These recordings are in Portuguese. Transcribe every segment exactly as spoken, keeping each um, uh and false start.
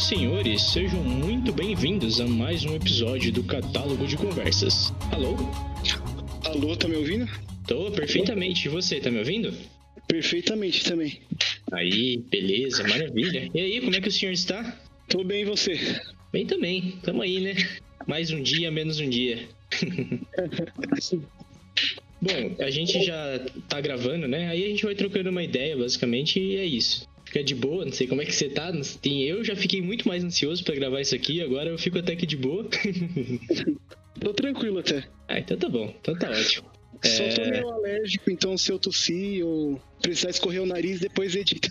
e senhores, sejam muito bem-vindos a mais um episódio do Catálogo de Conversas. Alô? Alô, tá me ouvindo? Tô, perfeitamente. E você, tá me ouvindo? Perfeitamente também. Aí, beleza, maravilha. E aí, como é que o senhor está? Tô bem, e você? Bem também, tamo aí, né? Mais um dia, menos um dia. Bom, a gente já tá gravando, né? Aí a gente vai trocando uma ideia, basicamente, e é isso. Fica de boa, não sei como é que você tá. Eu já fiquei muito mais ansioso pra gravar isso aqui, agora eu fico até que de boa. Tô tranquilo até. Ah, então tá bom, então tá ótimo. É... Só tô meio alérgico, então se eu tossir ou precisar escorrer o nariz, depois edita.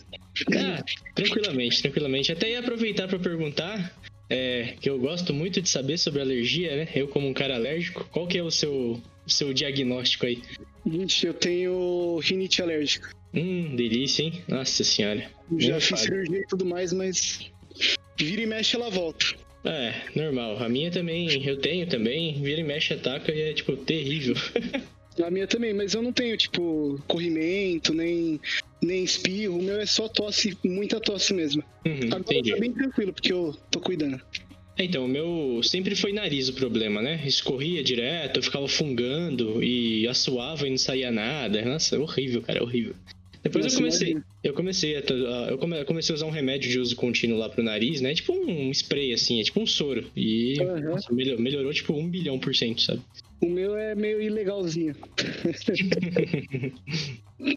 Ah, tranquilamente, tranquilamente. Até ia aproveitar pra perguntar, é, que eu gosto muito de saber sobre alergia, né? Eu como um cara alérgico, qual que é o seu, seu diagnóstico aí? Gente, eu tenho rinite alérgica. Hum, delícia, hein? Nossa senhora. Já Não fiz falo. cirurgia e tudo mais, mas vira e mexe ela volta. É, normal. A minha também, eu tenho também, vira e mexe ataca e é, tipo, terrível. A minha também, mas eu não tenho, tipo, corrimento, nem, nem espirro. O meu é só tosse, muita tosse mesmo. Uhum, Agora entendi. Tá bem tranquilo, porque eu tô cuidando. Então, o meu sempre foi nariz o problema, né? Escorria direto, eu ficava fungando e assoava e não saía nada. Nossa, horrível, cara, horrível. Depois Nossa, eu comecei, imagina. eu comecei a, eu comecei a usar um remédio de uso contínuo lá pro nariz, né? Tipo um spray, assim, é tipo um soro. E uhum. nossa, melhorou, melhorou tipo um bilhão por cento, sabe? O meu é meio ilegalzinho.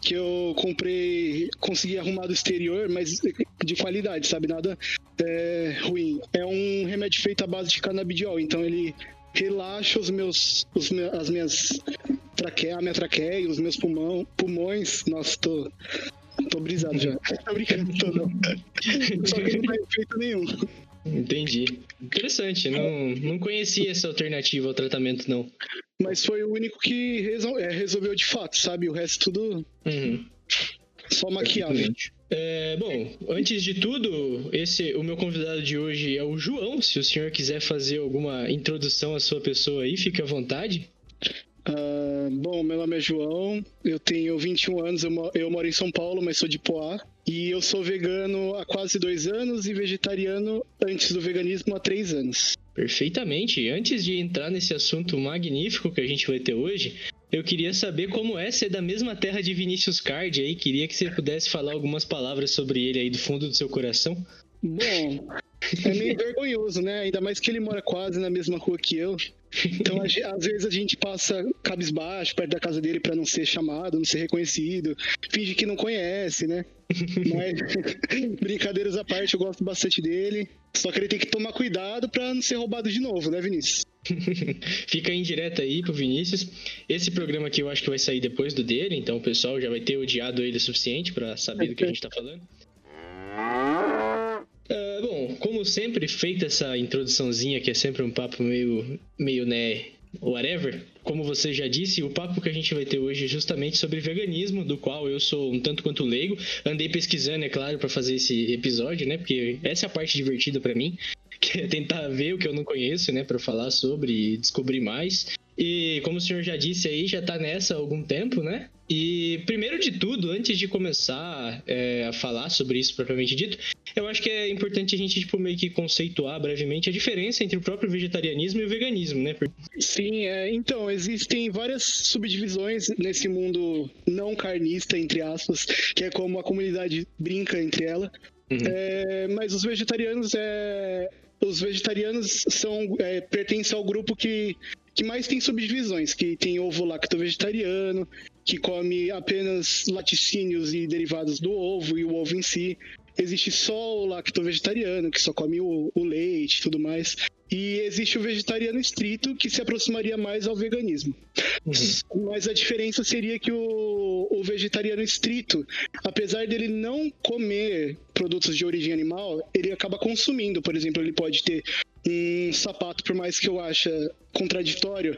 Que eu comprei, consegui arrumar do exterior, mas de qualidade, sabe? Nada é, ruim. É um remédio feito à base de canabidiol, então ele relaxa os meus, os me, as minhas traqueia, a minha traqueia, os meus pulmão, pulmões. Nossa, tô, tô brisado já. Tô brincando, tô não. Só que não tem efeito nenhum. Entendi. Interessante, não, não conhecia essa alternativa ao tratamento, não. Mas foi o único que resol- é, resolveu de fato, sabe? O resto tudo uhum. só maquiagem. É, bom, antes de tudo, esse, o meu convidado de hoje é o João. Se o senhor quiser fazer alguma introdução à sua pessoa aí, fique à vontade. Uh, bom, meu nome é João, eu tenho vinte e um anos, eu, mo- eu moro em São Paulo, mas sou de Poá. E eu sou vegano há quase dois anos e vegetariano antes do veganismo há três anos. Perfeitamente. Antes de entrar nesse assunto magnífico que a gente vai ter hoje, eu queria saber como é ser da mesma terra de Vinicius Cardi aí. Queria que você pudesse falar algumas palavras sobre ele aí do fundo do seu coração. Bom, é meio vergonhoso, né? Ainda mais que ele mora quase na mesma rua que eu. Então, às vezes a gente passa cabisbaixo perto da casa dele pra não ser chamado, não ser reconhecido. Finge que não conhece, né? Mas, brincadeiras à parte, eu gosto bastante dele. Só que ele tem que tomar cuidado pra não ser roubado de novo, né, Vinícius? Fica indireta aí pro Vinícius. Esse programa aqui eu acho que vai sair depois do dele, então o pessoal já vai ter odiado ele o suficiente pra saber do que a gente tá falando. Uh, bom, como sempre, feita essa introduçãozinha, que é sempre um papo meio, meio, né, whatever. Como você já disse, o papo que a gente vai ter hoje é justamente sobre veganismo, do qual eu sou um tanto quanto leigo. Andei pesquisando, é claro, pra fazer esse episódio, né, porque essa é a parte divertida pra mim, que é tentar ver o que eu não conheço, né, pra falar sobre e descobrir mais. E como o senhor já disse aí, já tá nessa há algum tempo, né? E primeiro de tudo, antes de começar é, a falar sobre isso propriamente dito, eu acho que é importante a gente tipo, meio que conceituar brevemente a diferença entre o próprio vegetarianismo e o veganismo, né? Sim, é, então, existem várias subdivisões nesse mundo não carnista, entre aspas, que é como a comunidade brinca entre ela, uhum. é, mas os vegetarianos é... Os vegetarianos são, é, pertencem ao grupo que, que mais tem subdivisões, que tem ovo lacto-vegetariano, que come apenas laticínios e derivados do ovo e o ovo em si. Existe só o lacto-vegetariano, que só come o, o leite e tudo mais. E existe o vegetariano estrito, que se aproximaria mais ao veganismo. Uhum. Mas a diferença seria que o, o vegetariano estrito, apesar dele não comer produtos de origem animal, ele acaba consumindo. Por exemplo, ele pode ter um sapato, por mais que eu ache contraditório,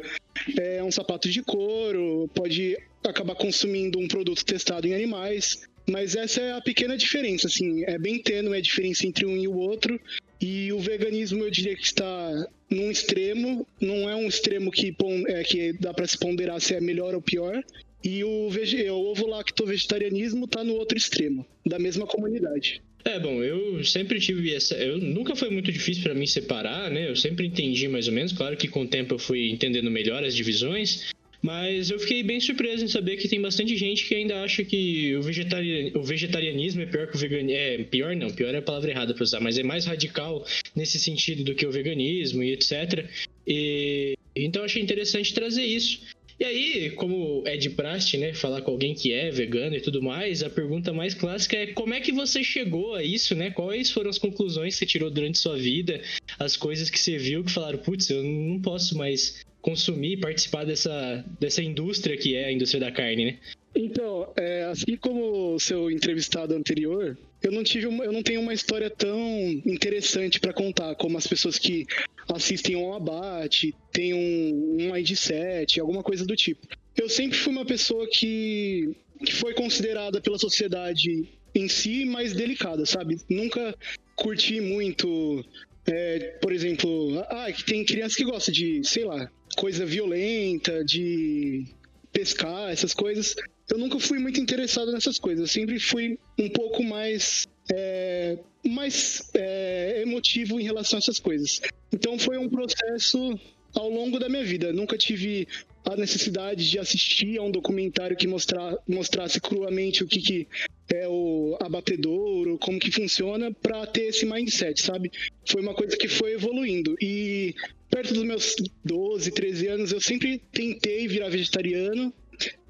é um sapato de couro, pode acabar consumindo um produto testado em animais. Mas essa é a pequena diferença, assim, é bem tênue a diferença entre um e o outro. E o veganismo, eu diria que está num extremo, não é um extremo que, é, que dá para se ponderar se é melhor ou pior. E o, veg... o ovo-lacto-vegetarianismo está no outro extremo, da mesma comunidade. É, bom, eu sempre tive essa... Eu, nunca foi muito difícil para mim separar, né? Eu sempre entendi mais ou menos. Claro que com o tempo eu fui entendendo melhor as divisões, mas eu fiquei bem surpreso em saber que tem bastante gente que ainda acha que o, vegetari... o vegetarianismo é pior que o veganismo. É, pior não, pior é a palavra errada para usar, mas é mais radical nesse sentido do que o veganismo e etcétera. E... Então eu achei interessante trazer isso. E aí, como é de praxe, né, falar com alguém que é vegano e tudo mais, a pergunta mais clássica é como é que você chegou a isso, né? Quais foram as conclusões que você tirou durante sua vida, as coisas que você viu que falaram, putz, eu não posso mais consumir, participar dessa, dessa indústria que é a indústria da carne, né? Então, é, assim como o seu entrevistado anterior, eu não, tive uma, eu não tenho uma história tão interessante para contar como as pessoas que assistem ao abate, têm um, um I D sete, alguma coisa do tipo. Eu sempre fui uma pessoa que, que foi considerada pela sociedade em si mais delicada, sabe? Nunca curti muito, é, por exemplo, ah, tem crianças que gostam de, sei lá, coisa violenta, de pescar, essas coisas. Eu nunca fui muito interessado nessas coisas. Eu sempre fui um pouco mais, é, mais é, emotivo em relação a essas coisas. Então foi um processo ao longo da minha vida. Nunca tive a necessidade de assistir a um documentário que mostrar, mostrasse cruamente o que, que é o abatedouro, como que funciona, para ter esse mindset, sabe? Foi uma coisa que foi evoluindo. E perto dos meus doze, treze anos, eu sempre tentei virar vegetariano.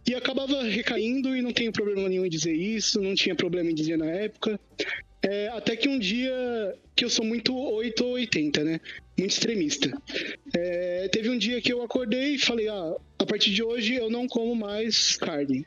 E acabava recaindo, e não tenho problema nenhum em dizer isso, não tinha problema em dizer na época. É, até que um dia, que eu sou muito oito ou oitenta, né? Muito extremista. É, teve um dia que eu acordei e falei, ah, a partir de hoje eu não como mais carne.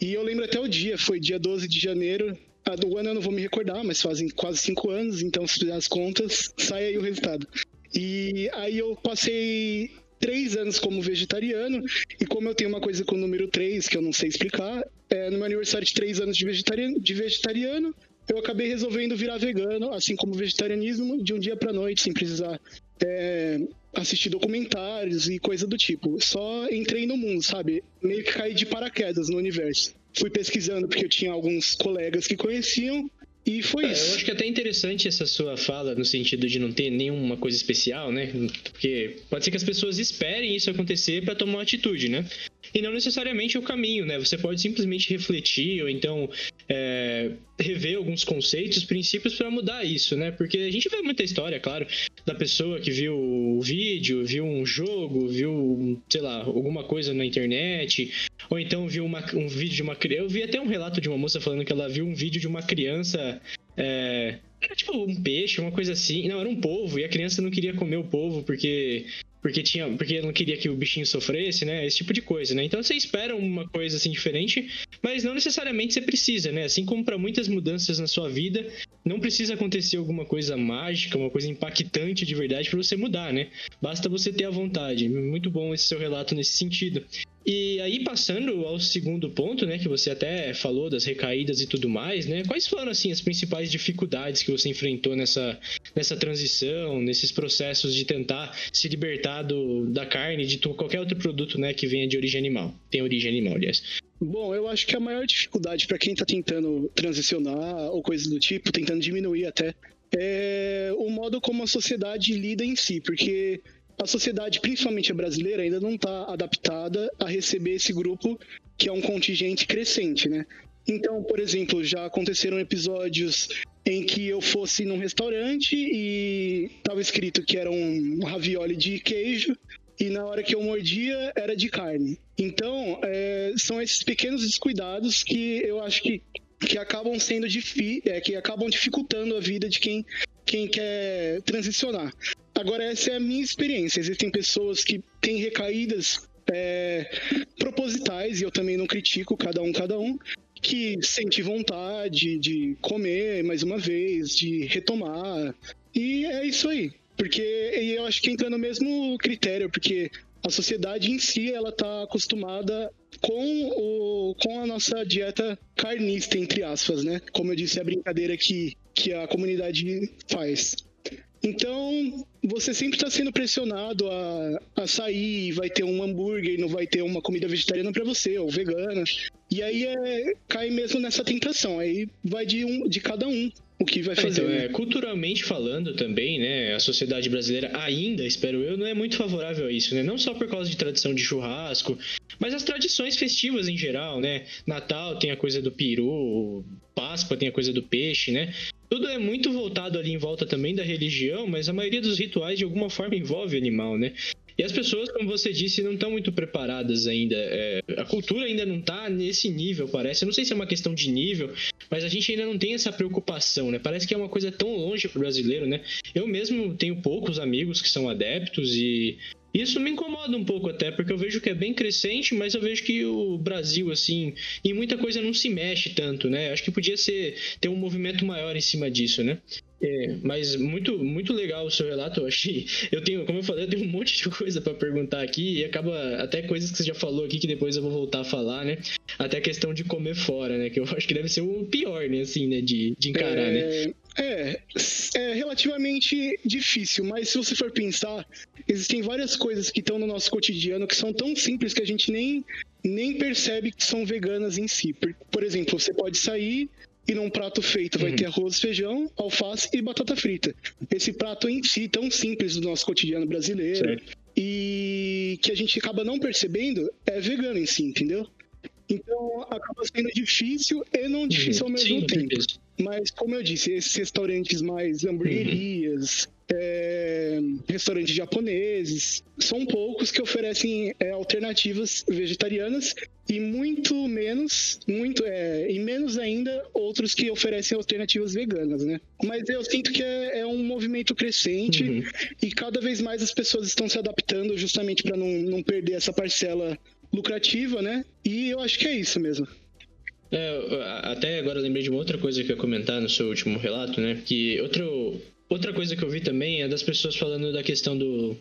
E eu lembro até o dia, foi dia doze de janeiro. A do ano eu não vou me recordar, mas fazem quase cinco anos, então se fizer as contas, sai aí o resultado. E aí eu passei três anos como vegetariano, e como eu tenho uma coisa com o número três, que eu não sei explicar, é, no meu aniversário de três anos de vegetariano, de vegetariano, eu acabei resolvendo virar vegano, assim como o vegetarianismo, de um dia pra noite, sem precisar é, assistir documentários e coisa do tipo. Só entrei no mundo, sabe? Meio que caí de paraquedas no universo. Fui pesquisando, porque eu tinha alguns colegas que conheciam, e foi ah, isso. Eu acho que é até interessante essa sua fala, no sentido de não ter nenhuma coisa especial, né? Porque pode ser que as pessoas esperem isso acontecer para tomar uma atitude, né? E não necessariamente é o caminho, né? Você pode simplesmente refletir ou então é, rever alguns conceitos, princípios para mudar isso, né? Porque a gente vê muita história, claro, da pessoa que viu o vídeo, viu um jogo, viu, sei lá, alguma coisa na internet, ou então viu uma, um vídeo de uma criança. Eu vi até um relato de uma moça falando que ela viu um vídeo de uma criança. É, era tipo um peixe, uma coisa assim. Não, era um polvo, e a criança não queria comer o polvo porque, porque, tinha, porque não queria que o bichinho sofresse, né? Esse tipo de coisa, né? Então você espera uma coisa assim diferente, mas não necessariamente você precisa, né? Assim como para muitas mudanças na sua vida, não precisa acontecer alguma coisa mágica, uma coisa impactante de verdade para você mudar, né? Basta você ter a vontade. Muito bom esse seu relato nesse sentido. E aí, passando ao segundo ponto, né, que você até falou das recaídas e tudo mais, né, quais foram, assim, as principais dificuldades que você enfrentou nessa, nessa transição, nesses processos de tentar se libertar do, da carne, de qualquer outro produto, né, que venha de origem animal, tem origem animal, aliás? Bom, eu acho que a maior dificuldade para quem está tentando transicionar ou coisa do tipo, tentando diminuir até, é o modo como a sociedade lida em si, porque a sociedade, principalmente a brasileira, ainda não está adaptada a receber esse grupo, que é um contingente crescente, né? Então, por exemplo, já aconteceram episódios em que eu fosse num restaurante e estava escrito que era um ravioli de queijo, e na hora que eu mordia era de carne. Então, é, são esses pequenos descuidados que eu acho que, que, acabam, sendo difi- é, que acabam dificultando a vida de quem, quem quer transicionar. Agora, essa é a minha experiência. Existem pessoas que têm recaídas é, propositais, e eu também não critico cada um, cada um, que sente vontade de comer mais uma vez, de retomar. E é isso aí. Porque eu acho que entra no mesmo critério, porque a sociedade em si, ela tá acostumada com, o, com a nossa dieta carnista, entre aspas, né? Como eu disse, é a brincadeira que, que a comunidade faz. Então, você sempre está sendo pressionado a, a sair, vai ter um hambúrguer, não vai ter uma comida vegetariana para você, ou vegana. E aí é, cai mesmo nessa tentação, aí vai de, um, de cada um. o que vai fazer. Então, é, culturalmente falando também, né, a sociedade brasileira ainda, espero eu, não é muito favorável a isso, né? Não só por causa de tradição de churrasco, mas as tradições festivas em geral, né? Natal tem a coisa do peru, Páscoa tem a coisa do peixe, né? Tudo é muito voltado ali em volta também da religião, mas a maioria dos rituais de alguma forma envolve animal, né? E as pessoas, como você disse, não estão muito preparadas ainda. É, a cultura ainda não está nesse nível, parece. Eu não sei se é uma questão de nível, mas a gente ainda não tem essa preocupação, né? Parece que é uma coisa tão longe pro brasileiro, né? Eu mesmo tenho poucos amigos que são adeptos e isso me incomoda um pouco até, porque eu vejo que é bem crescente, mas eu vejo que o Brasil, assim, em muita coisa não se mexe tanto, né? Acho que podia ser, ter um movimento maior em cima disso, né? É, mas muito, muito legal o seu relato, eu achei. Eu tenho, como eu falei, eu tenho um monte de coisa para perguntar aqui e acaba até coisas que você já falou aqui que depois eu vou voltar a falar, né? Até a questão de comer fora, né? Que eu acho que deve ser o pior, né? Assim, né? De, de encarar, é, né? É, é relativamente difícil, mas se você for pensar, existem várias coisas que estão no nosso cotidiano que são tão simples que a gente nem, nem percebe que são veganas em si. Por, por exemplo, você pode sair e num prato feito vai uhum. ter arroz, feijão, alface e batata frita. Esse prato em si, tão simples do nosso cotidiano brasileiro, certo, e que a gente acaba não percebendo, é vegano em si, entendeu? Então, acaba sendo difícil e não difícil uhum. ao mesmo Sim, tempo. Mas, como eu disse, esses restaurantes mais hamburguerias, uhum. é, restaurantes japoneses, são poucos que oferecem é, alternativas vegetarianas e muito menos, muito, é, e menos ainda outros que oferecem alternativas veganas, né? Mas eu sinto que é, é um movimento crescente uhum. e cada vez mais as pessoas estão se adaptando justamente para não, não perder essa parcela lucrativa, né? E eu acho que é isso mesmo. É, até agora eu lembrei de uma outra coisa que eu ia comentar no seu último relato, né? Que outro, outra coisa que eu vi também é das pessoas falando da questão do...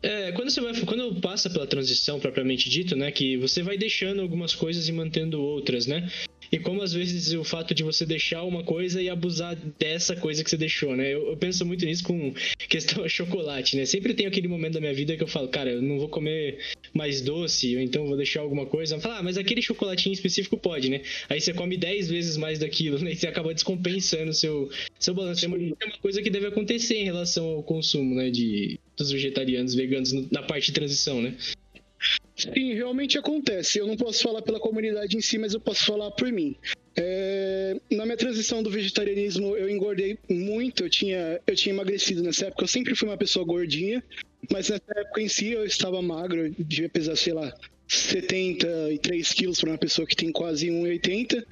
É, quando você vai, quando passa pela transição propriamente dito, né? Que você vai deixando algumas coisas e mantendo outras, né? E como às vezes o fato de você deixar uma coisa e abusar dessa coisa que você deixou, né? Eu, eu penso muito nisso com questão de chocolate, né? Sempre tem aquele momento da minha vida que eu falo, cara, eu não vou comer mais doce, ou então vou deixar alguma coisa. Eu falo, ah, mas aquele chocolatinho específico pode, né? Aí você come dez vezes mais daquilo, né? E você acaba descompensando o seu, seu balanço. É uma, é uma coisa que deve acontecer em relação ao consumo, né? De, dos vegetarianos, veganos, na parte de transição, né? Sim, realmente acontece. Eu não posso falar pela comunidade em si, mas eu posso falar por mim. É... Na minha transição do vegetarianismo, eu engordei muito. Eu tinha, eu tinha emagrecido nessa época. Eu sempre fui uma pessoa gordinha, mas nessa época em si eu estava magro. Eu devia pesar, sei lá, setenta e três quilos para uma pessoa que tem quase um e oitenta.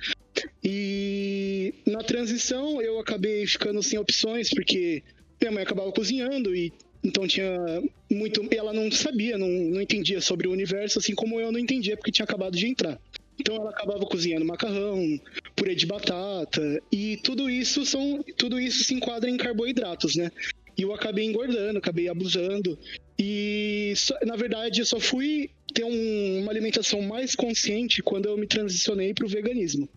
E na transição eu acabei ficando sem opções, porque minha mãe acabava cozinhando e... Então tinha muito... Ela não sabia, não, não entendia sobre o universo, assim como eu não entendia, porque tinha acabado de entrar. Então ela acabava cozinhando macarrão, purê de batata, e tudo isso, são, tudo isso se enquadra em carboidratos, né? E eu acabei engordando, acabei abusando. E, só, na verdade, eu só fui ter um, uma alimentação mais consciente quando eu me transicionei para o veganismo.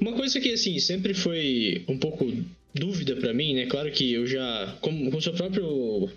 Uma coisa que, assim, sempre foi um pouco... dúvida para mim, né? Claro que eu já, como com sua própria,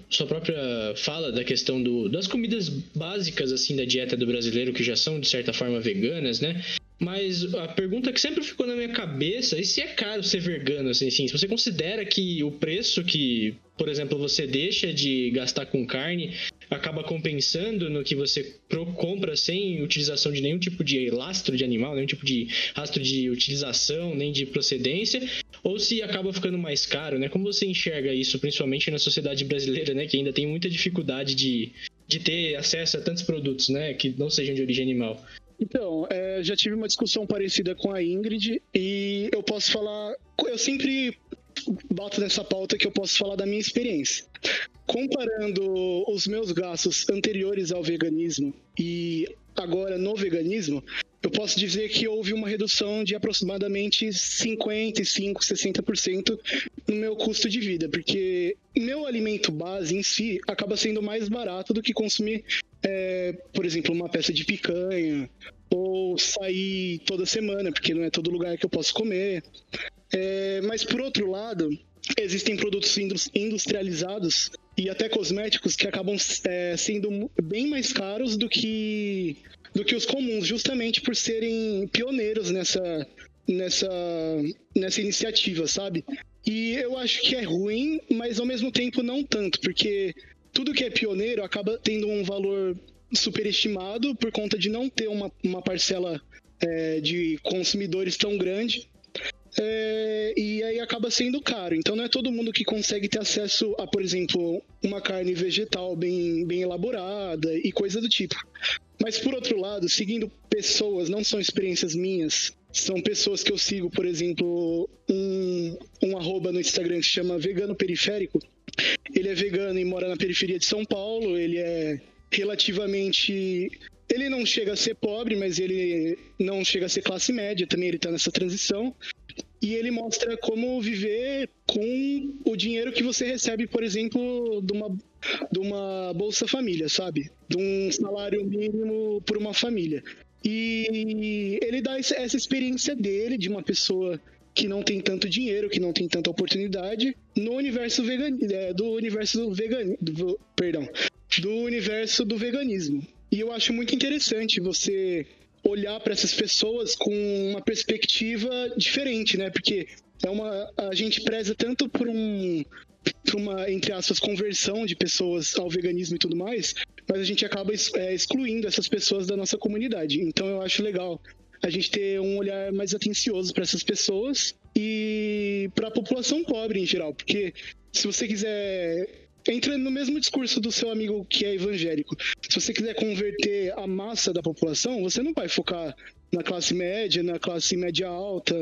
sua própria fala da questão do, das comidas básicas, assim, da dieta do brasileiro, que já são, de certa forma, veganas, né? Mas a pergunta que sempre ficou na minha cabeça, e se é caro ser vegano, assim, assim, se você considera que o preço que, por exemplo, você deixa de gastar com carne, acaba compensando no que você compra sem utilização de nenhum tipo de lastro de animal, nenhum tipo de rastro de utilização, nem de procedência, ou se acaba ficando mais caro, né? Como você enxerga isso, principalmente na sociedade brasileira, né? Que ainda tem muita dificuldade de, de ter acesso a tantos produtos, né? Que não sejam de origem animal. Então, é, já tive uma discussão parecida com a Ingrid e eu posso falar... Eu sempre bato nessa pauta que eu posso falar da minha experiência. Comparando os meus gastos anteriores ao veganismo e agora no veganismo, eu posso dizer que houve uma redução de aproximadamente cinquenta e cinco por cento, sessenta por cento no meu custo de vida, porque meu alimento base em si acaba sendo mais barato do que consumir, é, por exemplo, uma peça de picanha ou sair toda semana, porque não é todo lugar que eu posso comer. É, mas, por outro lado, existem produtos industrializados e até cosméticos que acabam é, sendo bem mais caros do que... do que os comuns, justamente por serem pioneiros nessa, nessa, nessa iniciativa, sabe? E eu acho que é ruim, mas ao mesmo tempo não tanto, porque tudo que é pioneiro acaba tendo um valor superestimado por conta de não ter uma, uma parcela é, de consumidores tão grande. É, e aí acaba sendo caro, então não é todo mundo que consegue ter acesso a, por exemplo, uma carne vegetal bem, bem elaborada e coisa do tipo. Mas por outro lado, seguindo pessoas, não são experiências minhas, são pessoas que eu sigo, por exemplo, um, um arroba no Instagram que se chama Vegano Periférico. Ele é vegano e mora na periferia de São Paulo, ele é relativamente... Ele não chega a ser pobre, mas ele não chega a ser classe média, também ele está nessa transição. E ele mostra como viver com o dinheiro que você recebe, por exemplo, de uma, de uma Bolsa Família, sabe? De um salário mínimo por uma família. E ele dá essa experiência dele, de uma pessoa que não tem tanto dinheiro, que não tem tanta oportunidade, no universo vegan... do universo do vegan... do... perdão, do universo do veganismo. E eu acho muito interessante você olhar para essas pessoas com uma perspectiva diferente, né? Porque é uma, a gente preza tanto por, um, por uma, entre aspas, conversão de pessoas ao veganismo e tudo mais, mas a gente acaba é, excluindo essas pessoas da nossa comunidade. Então eu acho legal a gente ter um olhar mais atencioso para essas pessoas e para a população pobre em geral, porque se você quiser... Entrando no mesmo discurso do seu amigo que é evangélico. Se você quiser converter a massa da população, você não vai focar na classe média, na classe média alta.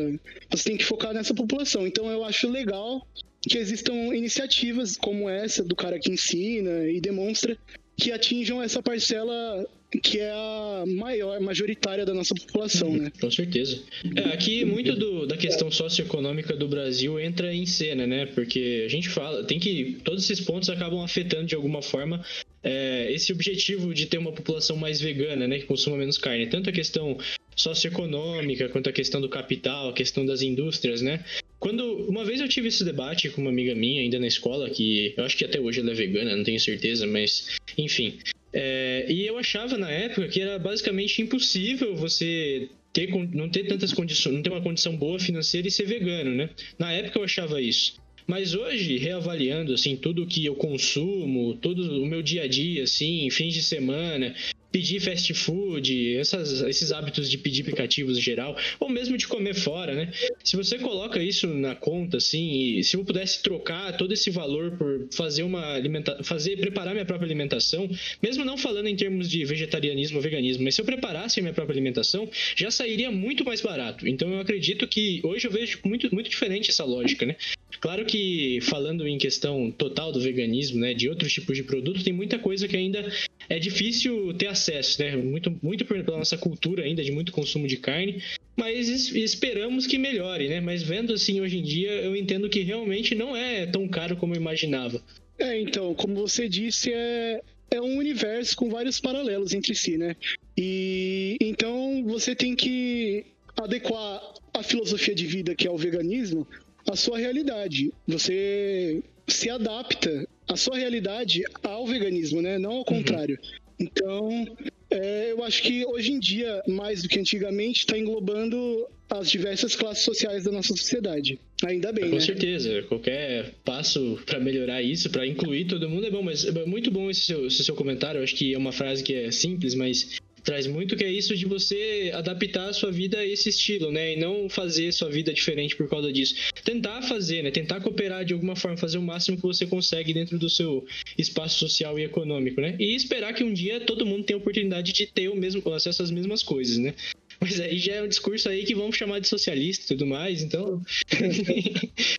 Você tem que focar nessa população. Então eu acho legal que existam iniciativas como essa do cara que ensina e demonstra que atinjam essa parcela que é a maior, majoritária da nossa população, né? Com certeza. É, aqui muito do, da questão socioeconômica do Brasil entra em cena, né? Porque a gente fala, tem que... Todos esses pontos acabam afetando de alguma forma é, esse objetivo de ter uma população mais vegana, né? Que consuma menos carne. Tanto a questão socioeconômica, quanto a questão do capital, a questão das indústrias, né? Quando, uma vez eu tive esse debate com uma amiga minha, ainda na escola, que eu acho que até hoje ela é vegana, não tenho certeza, mas enfim... É, e eu achava na época que era basicamente impossível você ter, não ter tantas condições, não ter uma condição boa financeira e ser vegano, né? Na época eu achava isso. Mas hoje, reavaliando assim, tudo que eu consumo, todo o meu dia a dia, assim, fins de semana, pedir fast food, essas, esses hábitos de pedir aplicativos em geral, ou mesmo de comer fora, né? Se você coloca isso na conta, assim, e se eu pudesse trocar todo esse valor por fazer uma alimenta- fazer, preparar minha própria alimentação, mesmo não falando em termos de vegetarianismo ou veganismo, mas se eu preparasse a minha própria alimentação, já sairia muito mais barato. Então eu acredito que hoje eu vejo muito, muito diferente essa lógica, né? Claro que, falando em questão total do veganismo, né, de outros tipos de produto, tem muita coisa que ainda é difícil ter acesso, né? Muito, muito pela nossa cultura ainda de muito consumo de carne, mas esperamos que melhore, né? Mas vendo assim hoje em dia, eu entendo que realmente não é tão caro como eu imaginava. É, então, como você disse, é, é um universo com vários paralelos entre si, né? E então você tem que adequar a filosofia de vida que é o veganismo a sua realidade. Você se adapta a sua realidade ao veganismo, né? Não ao contrário. Uhum. Então, é, eu acho que hoje em dia, mais do que antigamente, está englobando as diversas classes sociais da nossa sociedade. Ainda bem, Com né? certeza. Qualquer passo para melhorar isso, para incluir todo mundo é bom, mas é muito bom esse seu, esse seu comentário. Eu acho que é uma frase que é simples, mas... traz muito que é isso de você adaptar a sua vida a esse estilo, né? E não fazer sua vida diferente por causa disso. Tentar fazer, né? Tentar cooperar de alguma forma, fazer o máximo que você consegue dentro do seu espaço social e econômico, né? E esperar que um dia todo mundo tenha a oportunidade de ter o mesmo acesso às mesmas coisas, né? Mas aí já é um discurso aí que vamos chamar de socialista e tudo mais, então...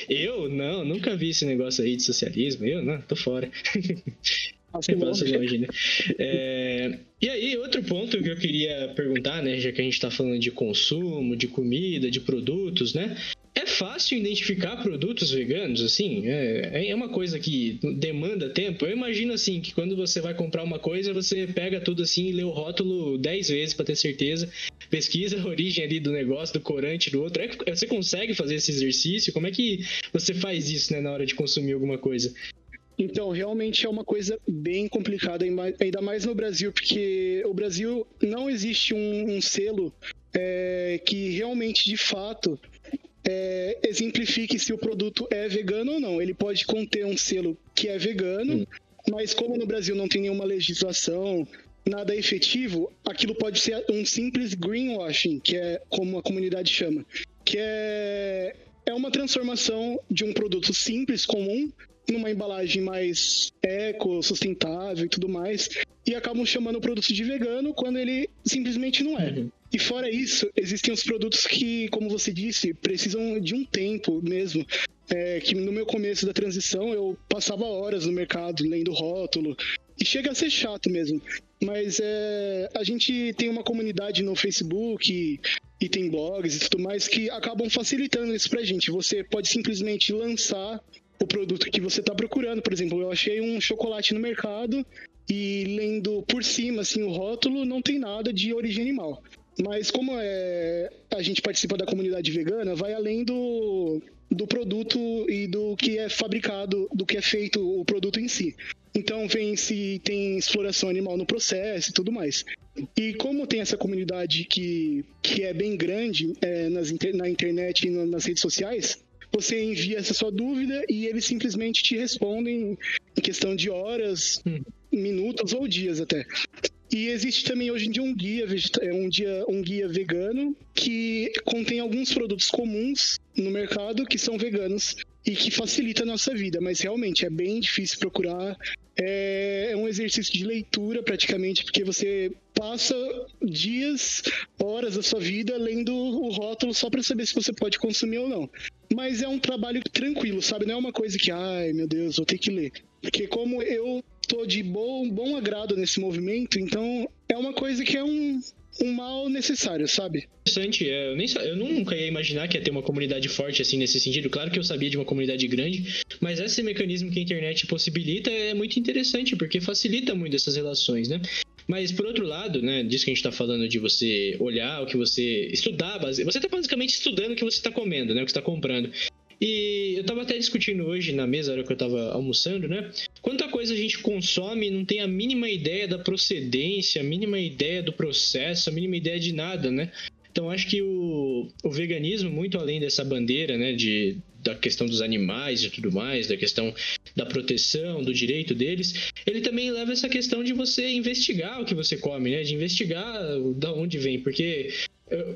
eu, não, nunca vi esse negócio aí de socialismo, eu não, tô fora. Longe, né? é... E aí, outro ponto que eu queria perguntar, né, já que a gente está falando de consumo, de comida, de produtos, né? É fácil identificar produtos veganos, assim? É, é uma coisa que demanda tempo? Eu imagino, assim, que quando você vai comprar uma coisa, você pega tudo assim e lê o rótulo dez vezes para ter certeza, pesquisa a origem ali do negócio, do corante, do outro. É, você consegue fazer esse exercício? Como é que você faz isso, né, na hora de consumir alguma coisa? Então, realmente é uma coisa bem complicada, ainda mais no Brasil, porque o Brasil não existe um, um selo é, que realmente, de fato, é, exemplifique se o produto é vegano ou não. Ele pode conter um selo que é vegano, hum. mas como no Brasil não tem nenhuma legislação, nada efetivo, aquilo pode ser um simples greenwashing, que é como a comunidade chama, que é, é uma transformação de um produto simples, comum, numa embalagem mais eco, sustentável e tudo mais, e acabam chamando o produto de vegano quando ele simplesmente não é. Uhum. E fora isso, existem os produtos que, como você disse, precisam de um tempo mesmo. É, que no meu começo da transição eu passava horas no mercado lendo rótulo, e chega a ser chato mesmo. Mas é, a gente tem uma comunidade no Facebook e, e tem blogs e tudo mais que acabam facilitando isso pra gente. Você pode simplesmente lançar o produto que você está procurando. Por exemplo, eu achei um chocolate no mercado e lendo por cima assim, o rótulo, não tem nada de origem animal. Mas como é, a gente participa da comunidade vegana, vai além do, do produto e do que é fabricado, do que é feito o produto em si. Então vem se tem exploração animal no processo e tudo mais. E como tem essa comunidade que, que é bem grande é, nas, na internet e nas redes sociais, você envia essa sua dúvida e eles simplesmente te respondem em questão de horas, hum. minutos ou dias até. E existe também hoje em dia um guia, um dia, um guia vegano que contém alguns produtos comuns no mercado que são veganos e que facilita a nossa vida. Mas realmente é bem difícil procurar, é um exercício de leitura praticamente, porque você passa dias, horas da sua vida lendo o rótulo só para saber se você pode consumir ou não. Mas é um trabalho tranquilo, sabe? Não é uma coisa que, ai meu Deus, vou ter que ler. Porque como eu tô de bom, bom agrado nesse movimento, então é uma coisa que é um, um mal necessário, sabe? Interessante, eu, nem, eu nunca ia imaginar que ia ter uma comunidade forte assim nesse sentido. Claro que eu sabia de uma comunidade grande, mas esse mecanismo que a internet possibilita é muito interessante, porque facilita muito essas relações, né? Mas, por outro lado, né, disso que a gente tá falando de você olhar, o que você estudar, você tá basicamente estudando o que você tá comendo, né, o que você tá comprando. E eu tava até discutindo hoje na mesa, na hora que eu tava almoçando, né, quanta coisa a gente consome e não tem a mínima ideia da procedência, a mínima ideia do processo, a mínima ideia de nada, né. Então, acho que o, o veganismo, muito além dessa bandeira, né, de, da questão dos animais e tudo mais, da questão da proteção, do direito deles, ele também leva essa questão de você investigar o que você come, né, de investigar de onde vem, porque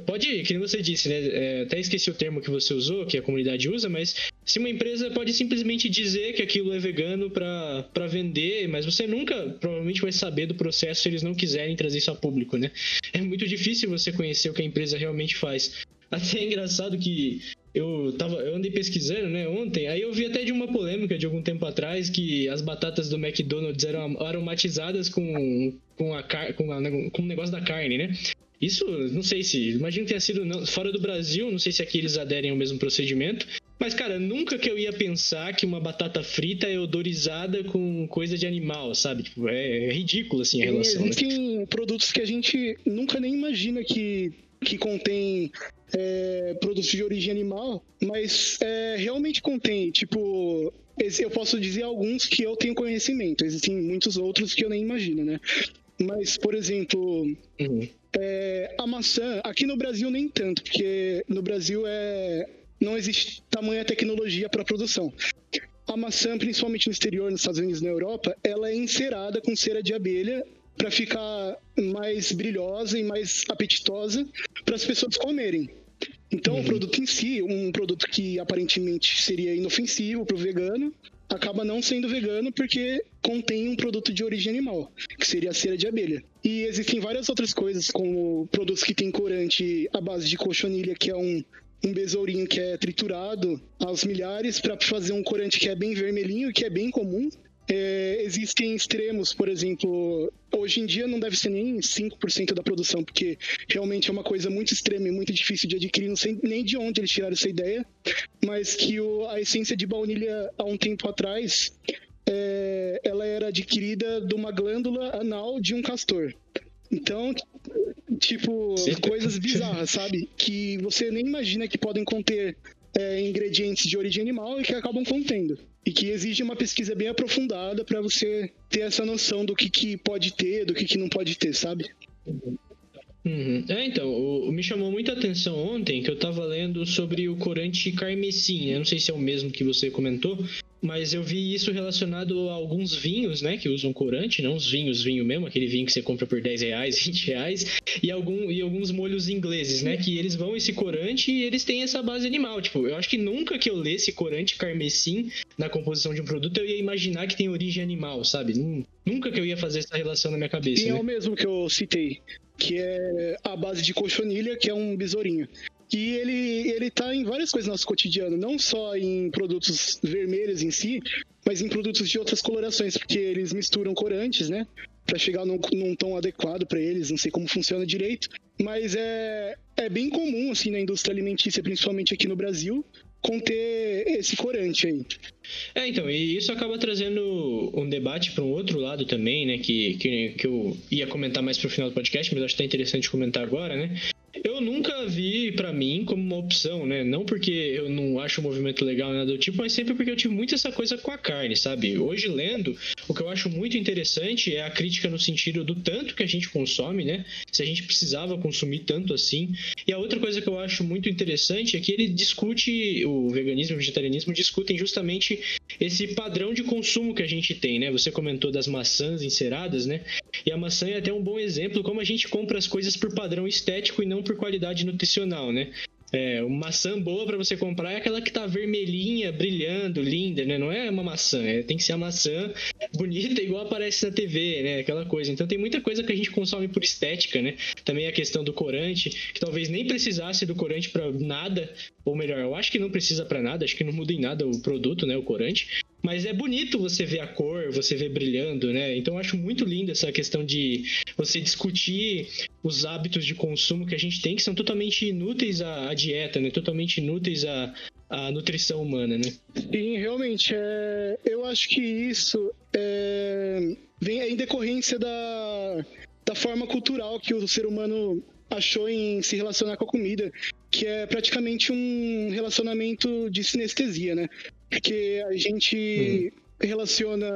pode, que nem você disse, né, é, até esqueci o termo que você usou, que a comunidade usa, mas se uma empresa pode simplesmente dizer que aquilo é vegano para para vender, mas você nunca, provavelmente, vai saber do processo se eles não quiserem trazer isso a público, né? É muito difícil você conhecer o que a empresa realmente faz. Até é engraçado que eu, tava, eu andei pesquisando, né, ontem, aí eu vi até de uma polêmica de algum tempo atrás que as batatas do McDonald's eram aromatizadas com, com, a car- com, a, com o negócio da carne, né? Isso, não sei se, imagino que tenha sido não, fora do Brasil, não sei se aqui eles aderem ao mesmo procedimento, mas, cara, nunca que eu ia pensar que uma batata frita é odorizada com coisa de animal, sabe? Tipo, é, é ridículo, assim, a relação. Existem, né, produtos que a gente nunca nem imagina que, que contém é, produtos de origem animal, mas é, realmente contém, tipo... Eu posso dizer alguns que eu tenho conhecimento, existem muitos outros que eu nem imagino, né? Mas, por exemplo... Uhum. É, a maçã, aqui no Brasil nem tanto, porque no Brasil é, não existe tamanha tecnologia para produção. A maçã, principalmente no exterior, nos Estados Unidos e na Europa, ela é encerada com cera de abelha para ficar mais brilhosa e mais apetitosa para as pessoas comerem. Então, uhum. o produto em si, um produto que aparentemente seria inofensivo para o vegano, acaba não sendo vegano porque contém um produto de origem animal, que seria a cera de abelha. E existem várias outras coisas, como produtos que têm corante à base de cochonilha, que é um, um besourinho que é triturado aos milhares para fazer um corante que é bem vermelhinho, que é bem comum. É, existem extremos, por exemplo, hoje em dia não deve ser nem cinco por cento da produção, porque realmente é uma coisa muito extrema e muito difícil de adquirir, não sei nem de onde eles tiraram essa ideia, mas que o, a essência de baunilha, há um tempo atrás, é, ela era adquirida de uma glândula anal de um castor. Então, tipo, Sim. coisas bizarras, sabe? Que você nem imagina que podem conter é, ingredientes de origem animal e que acabam contendo. E que exige uma pesquisa bem aprofundada para você ter essa noção do que, que pode ter, do que, que não pode ter, sabe? Uhum. É, então, o, me chamou muita atenção ontem que eu tava lendo sobre o corante carmesim, eu não sei se é o mesmo que você comentou, mas eu vi isso relacionado a alguns vinhos, né, que usam corante, não os vinhos, vinho mesmo, aquele vinho que você compra por dez reais, vinte reais, e, algum, e alguns molhos ingleses, né, que eles vão esse corante e eles têm essa base animal, tipo, eu acho que nunca que eu lesse corante carmesim na composição de um produto eu ia imaginar que tem origem animal, sabe, nunca que eu ia fazer essa relação na minha cabeça. E é né? o mesmo que eu citei, que é a base de cochonilha, que é um besourinho. E ele, ele tá em várias coisas no nosso cotidiano, não só em produtos vermelhos em si, mas em produtos de outras colorações, porque eles misturam corantes, né? Pra chegar num, num tom adequado pra eles, não sei como funciona direito. Mas é, é bem comum, assim, na indústria alimentícia, principalmente aqui no Brasil, conter esse corante aí. É, então, e isso acaba trazendo um debate para um outro lado também, né, que, que, que eu ia comentar mais para o final do podcast, mas acho que tá interessante comentar agora, né. Eu nunca vi para mim como uma opção, né, não porque eu não acho o movimento legal, nada do tipo, mas sempre porque eu tive muito essa coisa com a carne, sabe. Hoje, lendo, o que eu acho muito interessante é a crítica no sentido do tanto que a gente consome, né, se a gente precisava consumir tanto assim. E a outra coisa que eu acho muito interessante é que ele discute, o veganismo e o vegetarianismo discutem justamente esse padrão de consumo que a gente tem, né? Você comentou das maçãs enceradas, né? E a maçã é até um bom exemplo como a gente compra as coisas por padrão estético e não por qualidade nutricional, né? É, uma maçã boa para você comprar é aquela que tá vermelhinha, brilhando, linda, né? Não é uma maçã, é, tem que ser a maçã bonita igual aparece na T V, né? Aquela coisa. Então tem muita coisa que a gente consome por estética, né? Também a questão do corante, que talvez nem precisasse do corante para nada, ou melhor, eu acho que não precisa para nada, acho que não muda em nada o produto, né? O corante. Mas é bonito você ver a cor, você ver brilhando, né? Então eu acho muito linda essa questão de você discutir os hábitos de consumo que a gente tem, que são totalmente inúteis à dieta, né? Totalmente inúteis à, à nutrição humana, né? Sim, realmente. É... Eu acho que isso é... vem em decorrência da... da forma cultural que o ser humano achou em se relacionar com a comida, que é praticamente um relacionamento de sinestesia, né? Porque a gente uhum. relaciona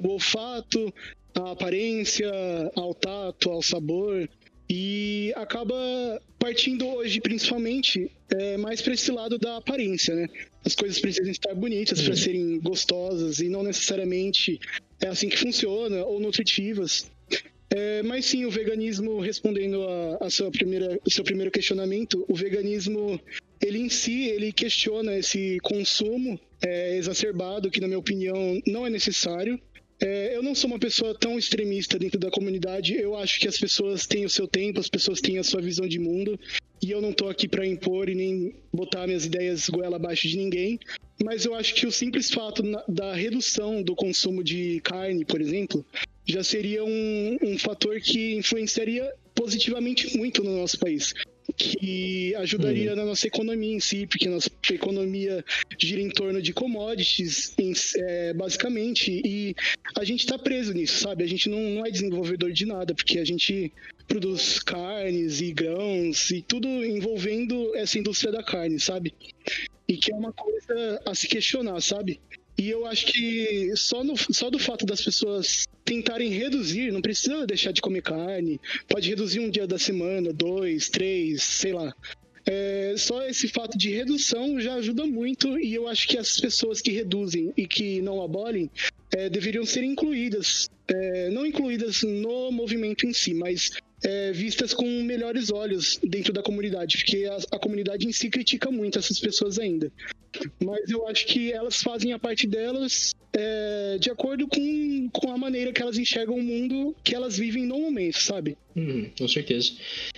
o olfato, a aparência, ao tato, ao sabor, e acaba partindo hoje, principalmente, é, mais para esse lado da aparência, né? As coisas precisam estar bonitas uhum. para serem gostosas e não necessariamente é assim que funciona, ou nutritivas. É, mas sim, o veganismo, respondendo a, a sua primeira, o seu primeiro questionamento, o veganismo, ele em si, ele questiona esse consumo é, exacerbado, que na minha opinião não é necessário. É, eu não sou uma pessoa tão extremista dentro da comunidade, eu acho que as pessoas têm o seu tempo, as pessoas têm a sua visão de mundo, e eu não tô aqui para impor e nem botar minhas ideias goela abaixo de ninguém, mas eu acho que o simples fato na, da redução do consumo de carne, por exemplo, já seria um, um fator que influenciaria positivamente muito no nosso país, que ajudaria uhum. na nossa economia em si, porque a nossa economia gira em torno de commodities, em, é, basicamente, e a gente está preso nisso, sabe? A gente não, não é desenvolvedor de nada, porque a gente produz carnes e grãos e tudo envolvendo essa indústria da carne, sabe? E que é uma coisa a se questionar, sabe? E eu acho que só, no, só do fato das pessoas tentarem reduzir, não precisa deixar de comer carne, pode reduzir um dia da semana, dois, três, sei lá. É, só esse fato de redução já ajuda muito, e eu acho que as pessoas que reduzem e que não abolem é, deveriam ser incluídas, é, não incluídas no movimento em si, mas é, vistas com melhores olhos dentro da comunidade, porque a, a comunidade em si critica muito essas pessoas ainda. Mas eu acho que elas fazem a parte delas é, de acordo com, com a maneira que elas enxergam o mundo que elas vivem no momento, sabe? Hum, com certeza.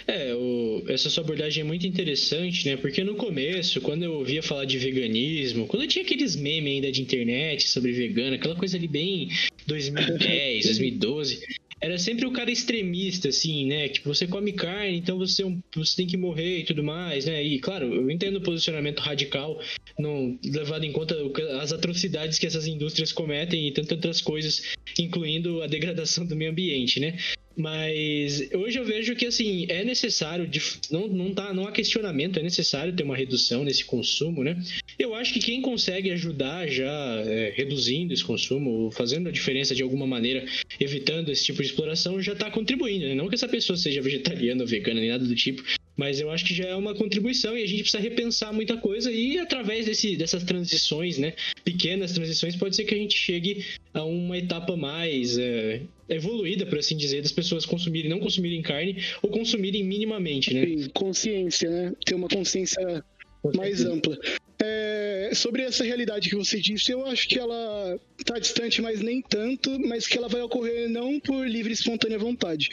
É, o, essa sua abordagem é muito interessante, né? Porque no começo, quando eu ouvia falar de veganismo, quando eu tinha aqueles memes ainda de internet sobre vegano, aquela coisa ali bem dois mil e dez, dois mil e doze... Era sempre o cara extremista, assim, né? Tipo, você come carne, então você, você tem que morrer e tudo mais, né? E, claro, eu entendo o posicionamento radical, não, levado em conta as atrocidades que essas indústrias cometem e tantas outras coisas, incluindo a degradação do meio ambiente, né? Mas hoje eu vejo que, assim, é necessário, não, não, tá, não há questionamento, é necessário ter uma redução nesse consumo, né? Eu acho que quem consegue ajudar já é, reduzindo esse consumo, fazendo a diferença de alguma maneira, evitando esse tipo de exploração, já está contribuindo, né? Não que essa pessoa seja vegetariana ou vegana, nem nada do tipo, mas eu acho que já é uma contribuição e a gente precisa repensar muita coisa e através desse, dessas transições, né, pequenas transições, pode ser que a gente chegue a uma etapa mais é, evoluída, por assim dizer, das pessoas consumirem, não consumirem carne ou consumirem minimamente, né? Sim, consciência, né? Ter uma consciência mais ampla. É, sobre essa realidade que você disse, eu acho que ela está distante, mas nem tanto, mas que ela vai ocorrer não por livre e espontânea vontade.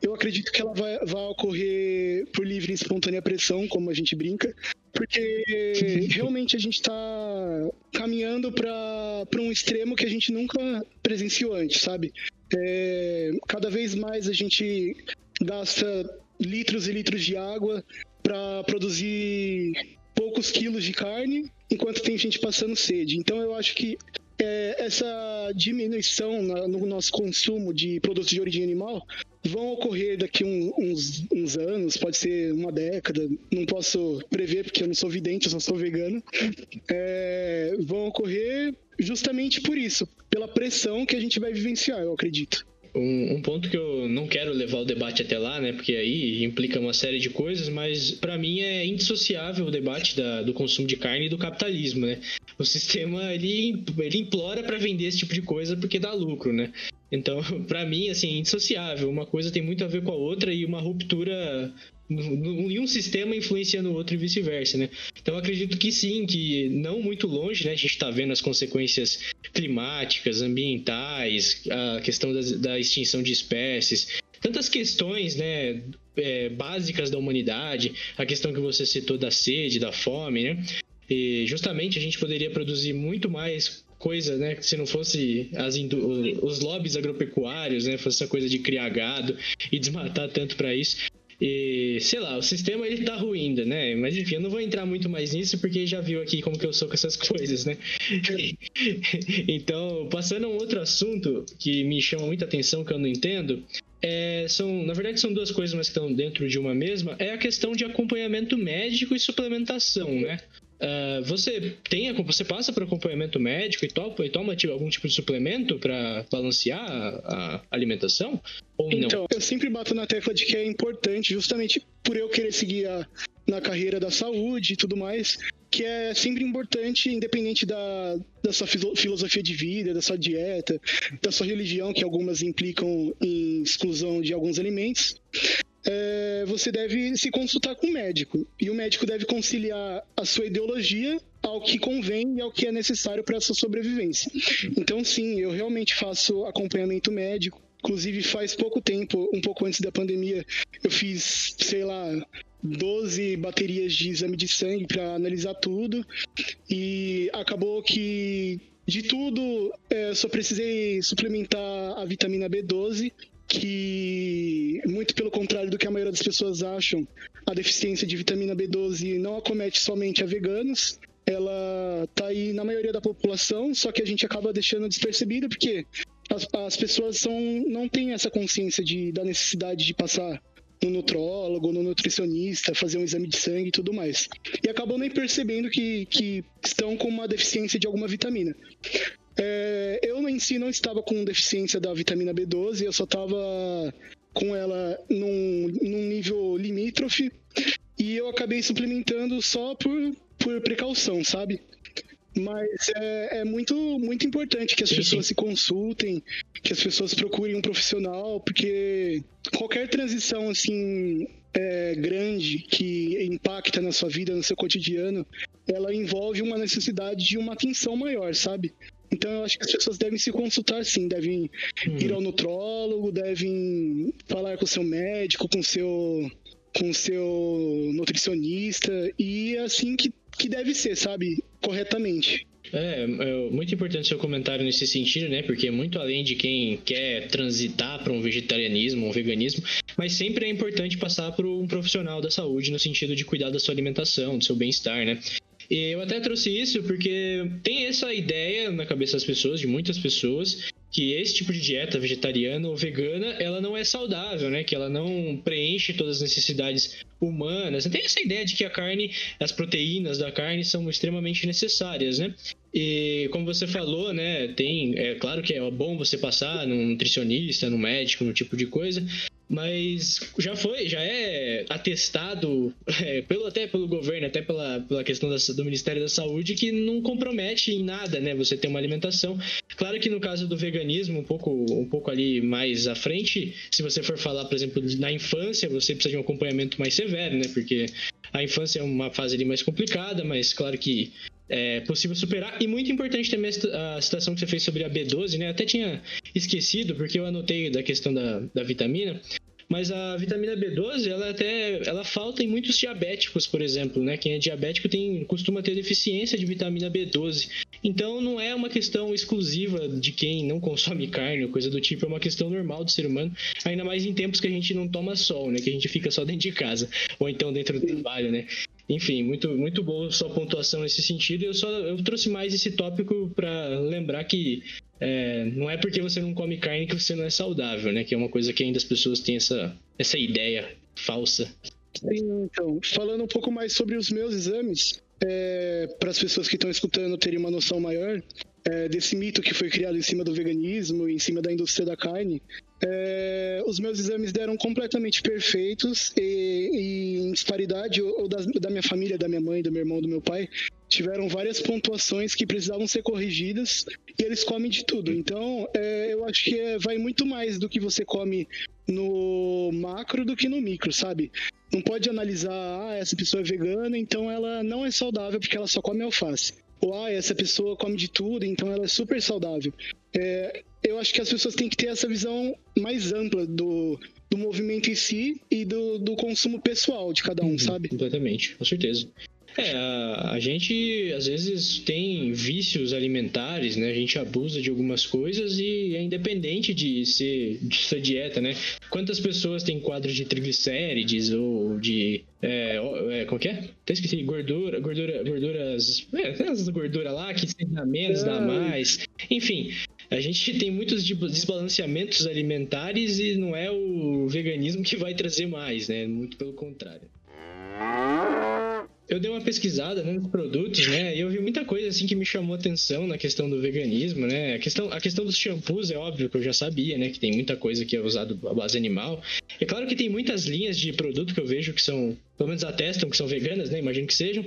Eu acredito que ela vai, vai ocorrer por livre e espontânea pressão, como a gente brinca, porque realmente a gente está caminhando para um extremo que a gente nunca presenciou antes, sabe? É, cada vez mais a gente gasta litros e litros de água para produzir poucos quilos de carne, enquanto tem gente passando sede. Então eu acho que é, essa diminuição na, no nosso consumo de produtos de origem animal vão ocorrer daqui um, uns, uns anos, pode ser uma década, não posso prever porque eu não sou vidente, eu só sou vegano. É, vão ocorrer justamente por isso, pela pressão que a gente vai vivenciar, eu acredito. Um, um ponto que eu não quero levar o debate até lá, né, porque aí implica uma série de coisas, mas para mim é indissociável o debate da, do consumo de carne e do capitalismo, né? O sistema, ele, ele implora para vender esse tipo de coisa porque dá lucro, né? Então, para mim, assim, é indissociável. Uma coisa tem muito a ver com a outra e uma ruptura em um sistema influenciando o outro e vice-versa, né? Então, eu acredito que sim, que não muito longe, né? A gente está vendo as consequências climáticas, ambientais, a questão da, da extinção de espécies, tantas questões, né, é, básicas da humanidade, a questão que você citou da sede, da fome, né? E justamente a gente poderia produzir muito mais coisa, né, se não fosse as indú- os lobbies agropecuários, né, fosse essa coisa de criar gado e desmatar tanto para isso. E, sei lá, o sistema, ele tá ruindo, né? Mas enfim, eu não vou entrar muito mais nisso porque já viu aqui como que eu sou com essas coisas, né? Então, passando a um outro assunto que me chama muita atenção, que eu não entendo, é, são, na verdade são duas coisas, mas que estão dentro de uma mesma, é a questão de acompanhamento médico e suplementação, né? Uh, você, tem, você passa por acompanhamento médico e toma, e toma tipo, algum tipo de suplemento para balancear a, a alimentação? Ou não? Então, eu sempre bato na tecla de que é importante, justamente por eu querer seguir a, na carreira da saúde e tudo mais, que é sempre importante, independente da, da sua filosofia de vida, da sua dieta, da sua religião, que algumas implicam em exclusão de alguns alimentos. É, você deve se consultar com o médico. E o médico deve conciliar a sua ideologia ao que convém e ao que é necessário para a sua sobrevivência. Então, sim, eu realmente faço acompanhamento médico. Inclusive, faz pouco tempo, um pouco antes da pandemia, eu fiz, sei lá, doze baterias de exame de sangue para analisar tudo. E acabou que, de tudo, é, só precisei suplementar a vitamina B doze, que, muito pelo contrário do que a maioria das pessoas acham, a deficiência de vitamina B doze não acomete somente a veganos, ela tá aí na maioria da população, só que a gente acaba deixando despercebida porque as, as pessoas são, não têm essa consciência de, da necessidade de passar no nutrólogo, no nutricionista, fazer um exame de sangue e tudo mais. E acabam nem percebendo que, que estão com uma deficiência de alguma vitamina. É, eu em si não estava com deficiência da vitamina B doze, eu só estava com ela num, num nível limítrofe e eu acabei suplementando só por, por precaução, sabe? Mas é, é muito, muito importante que as pessoas se consultem, que as pessoas procurem um profissional, porque qualquer transição assim, é, grande que impacta na sua vida, no seu cotidiano, ela envolve uma necessidade de uma atenção maior, sabe? Então, eu acho que as pessoas devem se consultar, sim. Devem ir ao nutrólogo, devem falar com o seu médico, com o seu, com o seu nutricionista. E é assim que, que deve ser, sabe? Corretamente. É, é, muito importante seu comentário nesse sentido, né? Porque muito além de quem quer transitar para um vegetarianismo, um veganismo, mas sempre é importante passar por um profissional da saúde no sentido de cuidar da sua alimentação, do seu bem-estar, né? E eu até trouxe isso porque tem essa ideia na cabeça das pessoas, de muitas pessoas, que esse tipo de dieta vegetariana ou vegana, ela não é saudável, né? Que ela não preenche todas as necessidades humanas. Tem essa ideia de que a carne, as proteínas da carne são extremamente necessárias, né? E como você falou, né, tem, é claro que é bom você passar num nutricionista, num médico, no tipo de coisa, mas já foi, já é atestado, é, pelo, até pelo governo, até pela, pela questão da, do Ministério da Saúde, que não compromete em nada, né, você ter uma alimentação. Claro que no caso do veganismo, um pouco, um pouco ali mais à frente, se você for falar, por exemplo, na infância, você precisa de um acompanhamento mais severo, né, porque a infância é uma fase ali mais complicada, mas claro que é possível superar. E muito importante também a citação que você fez sobre a B doze, né? Até tinha esquecido, porque eu anotei da questão da, da vitamina, mas a vitamina B doze, ela até ela falta em muitos diabéticos, por exemplo, né? Quem é diabético tem, costuma ter deficiência de vitamina B doze. Então não é uma questão exclusiva de quem não consome carne ou coisa do tipo, é uma questão normal do ser humano, ainda mais em tempos que a gente não toma sol, né? Que a gente fica só dentro de casa, ou então dentro do trabalho, né? Enfim, muito, muito boa sua pontuação nesse sentido. Eu só eu trouxe mais esse tópico para lembrar que é, não é porque você não come carne que você não é saudável, né? Que é uma coisa que ainda as pessoas têm essa, essa ideia falsa. Sim, então, falando um pouco mais sobre os meus exames, é, para as pessoas que estão escutando terem uma noção maior é, desse mito que foi criado em cima do veganismo, em cima da indústria da carne, é, os meus exames deram completamente perfeitos e, e em disparidade, ou, ou da, da minha família, da minha mãe, do meu irmão, do meu pai, tiveram várias pontuações que precisavam ser corrigidas e eles comem de tudo. Então, é, eu acho que é, vai muito mais do que você come no macro do que no micro, sabe? Não pode analisar, ah, essa pessoa é vegana, então ela não é saudável porque ela só come alface. Ou, ah, essa pessoa come de tudo, então ela é super saudável. É, eu acho que as pessoas têm que ter essa visão mais ampla do, do movimento em si e do, do consumo pessoal de cada um, uhum, sabe? Completamente, com certeza. É, a, a gente às vezes tem vícios alimentares, né? A gente abusa de algumas coisas e é independente de ser, de ser dieta, né? Quantas pessoas têm quadro de triglicérides ou de... É, é, como que é? Até esqueci, gordura, gordura, gorduras... É, tem essas gorduras lá que dá menos, dá mais... Enfim... A gente tem muitos desbalanceamentos alimentares e não é o veganismo que vai trazer mais, né? Muito pelo contrário. Eu dei uma pesquisada, né, nos produtos, né? E eu vi muita coisa assim que me chamou atenção na questão do veganismo, né? A questão, a questão dos shampoos é óbvio que eu já sabia, né? Que tem muita coisa que é usada à base animal. É claro que tem muitas linhas de produto que eu vejo que são, pelo menos atestam que são veganas, né? Imagino que sejam.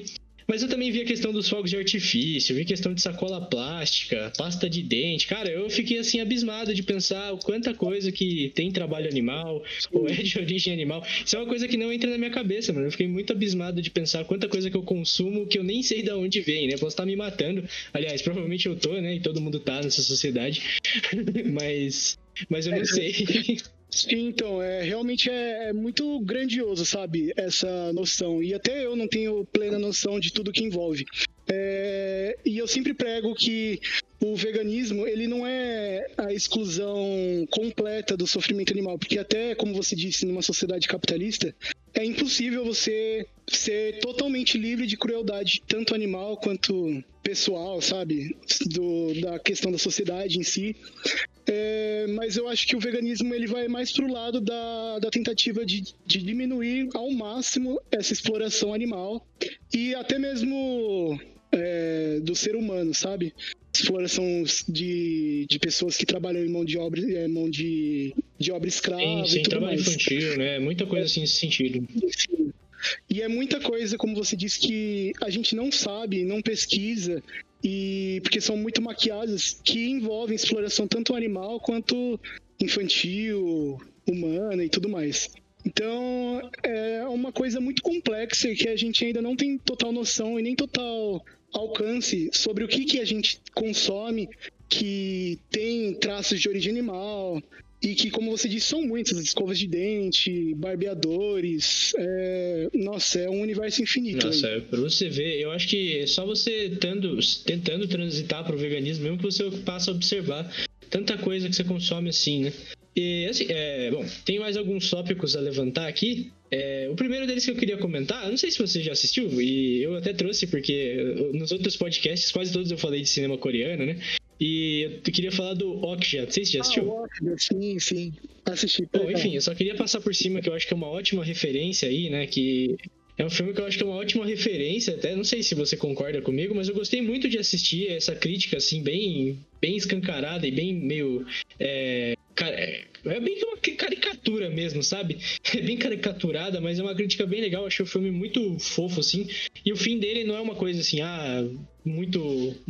Mas eu também vi a questão dos fogos de artifício, vi a questão de sacola plástica, pasta de dente. Cara, eu fiquei assim abismado de pensar quanta coisa que tem trabalho animal ou é de origem animal. Isso é uma coisa que não entra na minha cabeça, mano. Eu fiquei muito abismado de pensar quanta coisa que eu consumo que eu nem sei de onde vem, né? Eu posso estar me matando. Aliás, provavelmente eu tô, né? E todo mundo tá nessa sociedade. Mas, mas eu não sei... Sim, então, é, realmente é, é muito grandioso, sabe, essa noção. E até eu não tenho plena noção de tudo que envolve. É, e eu sempre prego que o veganismo, ele não é a exclusão completa do sofrimento animal. Porque até, como você disse, numa sociedade capitalista, é impossível você ser totalmente livre de crueldade, tanto animal quanto pessoal, sabe, do, da questão da sociedade em si. É, mas eu acho que o veganismo ele vai mais pro lado da, da tentativa de, de diminuir ao máximo essa exploração animal e até mesmo é, do ser humano, sabe? Exploração de, de pessoas que trabalham em mão de obra, mão de, de obra escrava. Sim, sem e tudo trabalho mais. Infantil, né? Muita coisa assim nesse sentido. Sim. E é muita coisa, como você disse, que a gente não sabe, não pesquisa, e porque são muito maquiadas, que envolvem exploração tanto animal quanto infantil, humana e tudo mais. Então, é uma coisa muito complexa que a gente ainda não tem total noção e nem total alcance sobre o que, que a gente consome, que tem traços de origem animal... E que, como você disse, são muitas escovas de dente, barbeadores, é... nossa, é um universo infinito. Nossa, aí. Pra você ver, eu acho que só você tendo, tentando transitar pro veganismo, mesmo que você passa a observar tanta coisa que você consome assim, né? E, assim, é, bom, tem mais alguns tópicos a levantar aqui. É, o primeiro deles que eu queria comentar, não sei se você já assistiu, e eu até trouxe, porque nos outros podcasts quase todos eu falei de cinema coreano, né? E eu queria falar do Okja, não sei se você já assistiu. Ah, Okja, sim, sim, assisti. Bom, enfim, eu só queria passar por cima, que eu acho que é uma ótima referência aí, né, que... É um filme que eu acho que é uma ótima referência, até não sei se você concorda comigo, mas eu gostei muito de assistir essa crítica, assim, bem, bem escancarada e bem meio... É, é bem que uma caricatura mesmo, sabe? É bem caricaturada, mas é uma crítica bem legal, eu achei o filme muito fofo, assim, e o fim dele não é uma coisa, assim, ah, muito,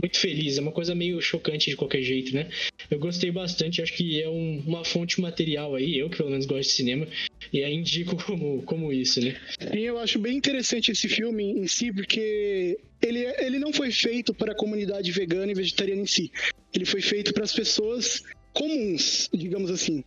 muito feliz, é uma coisa meio chocante de qualquer jeito, né? Eu gostei bastante, acho que é um, uma fonte material aí, eu que pelo menos gosto de cinema, e aí indico como, como isso, né? E eu acho bem interessante esse filme em si, porque ele, ele não foi feito para a comunidade vegana e vegetariana em si. Ele foi feito para as pessoas comuns, digamos assim.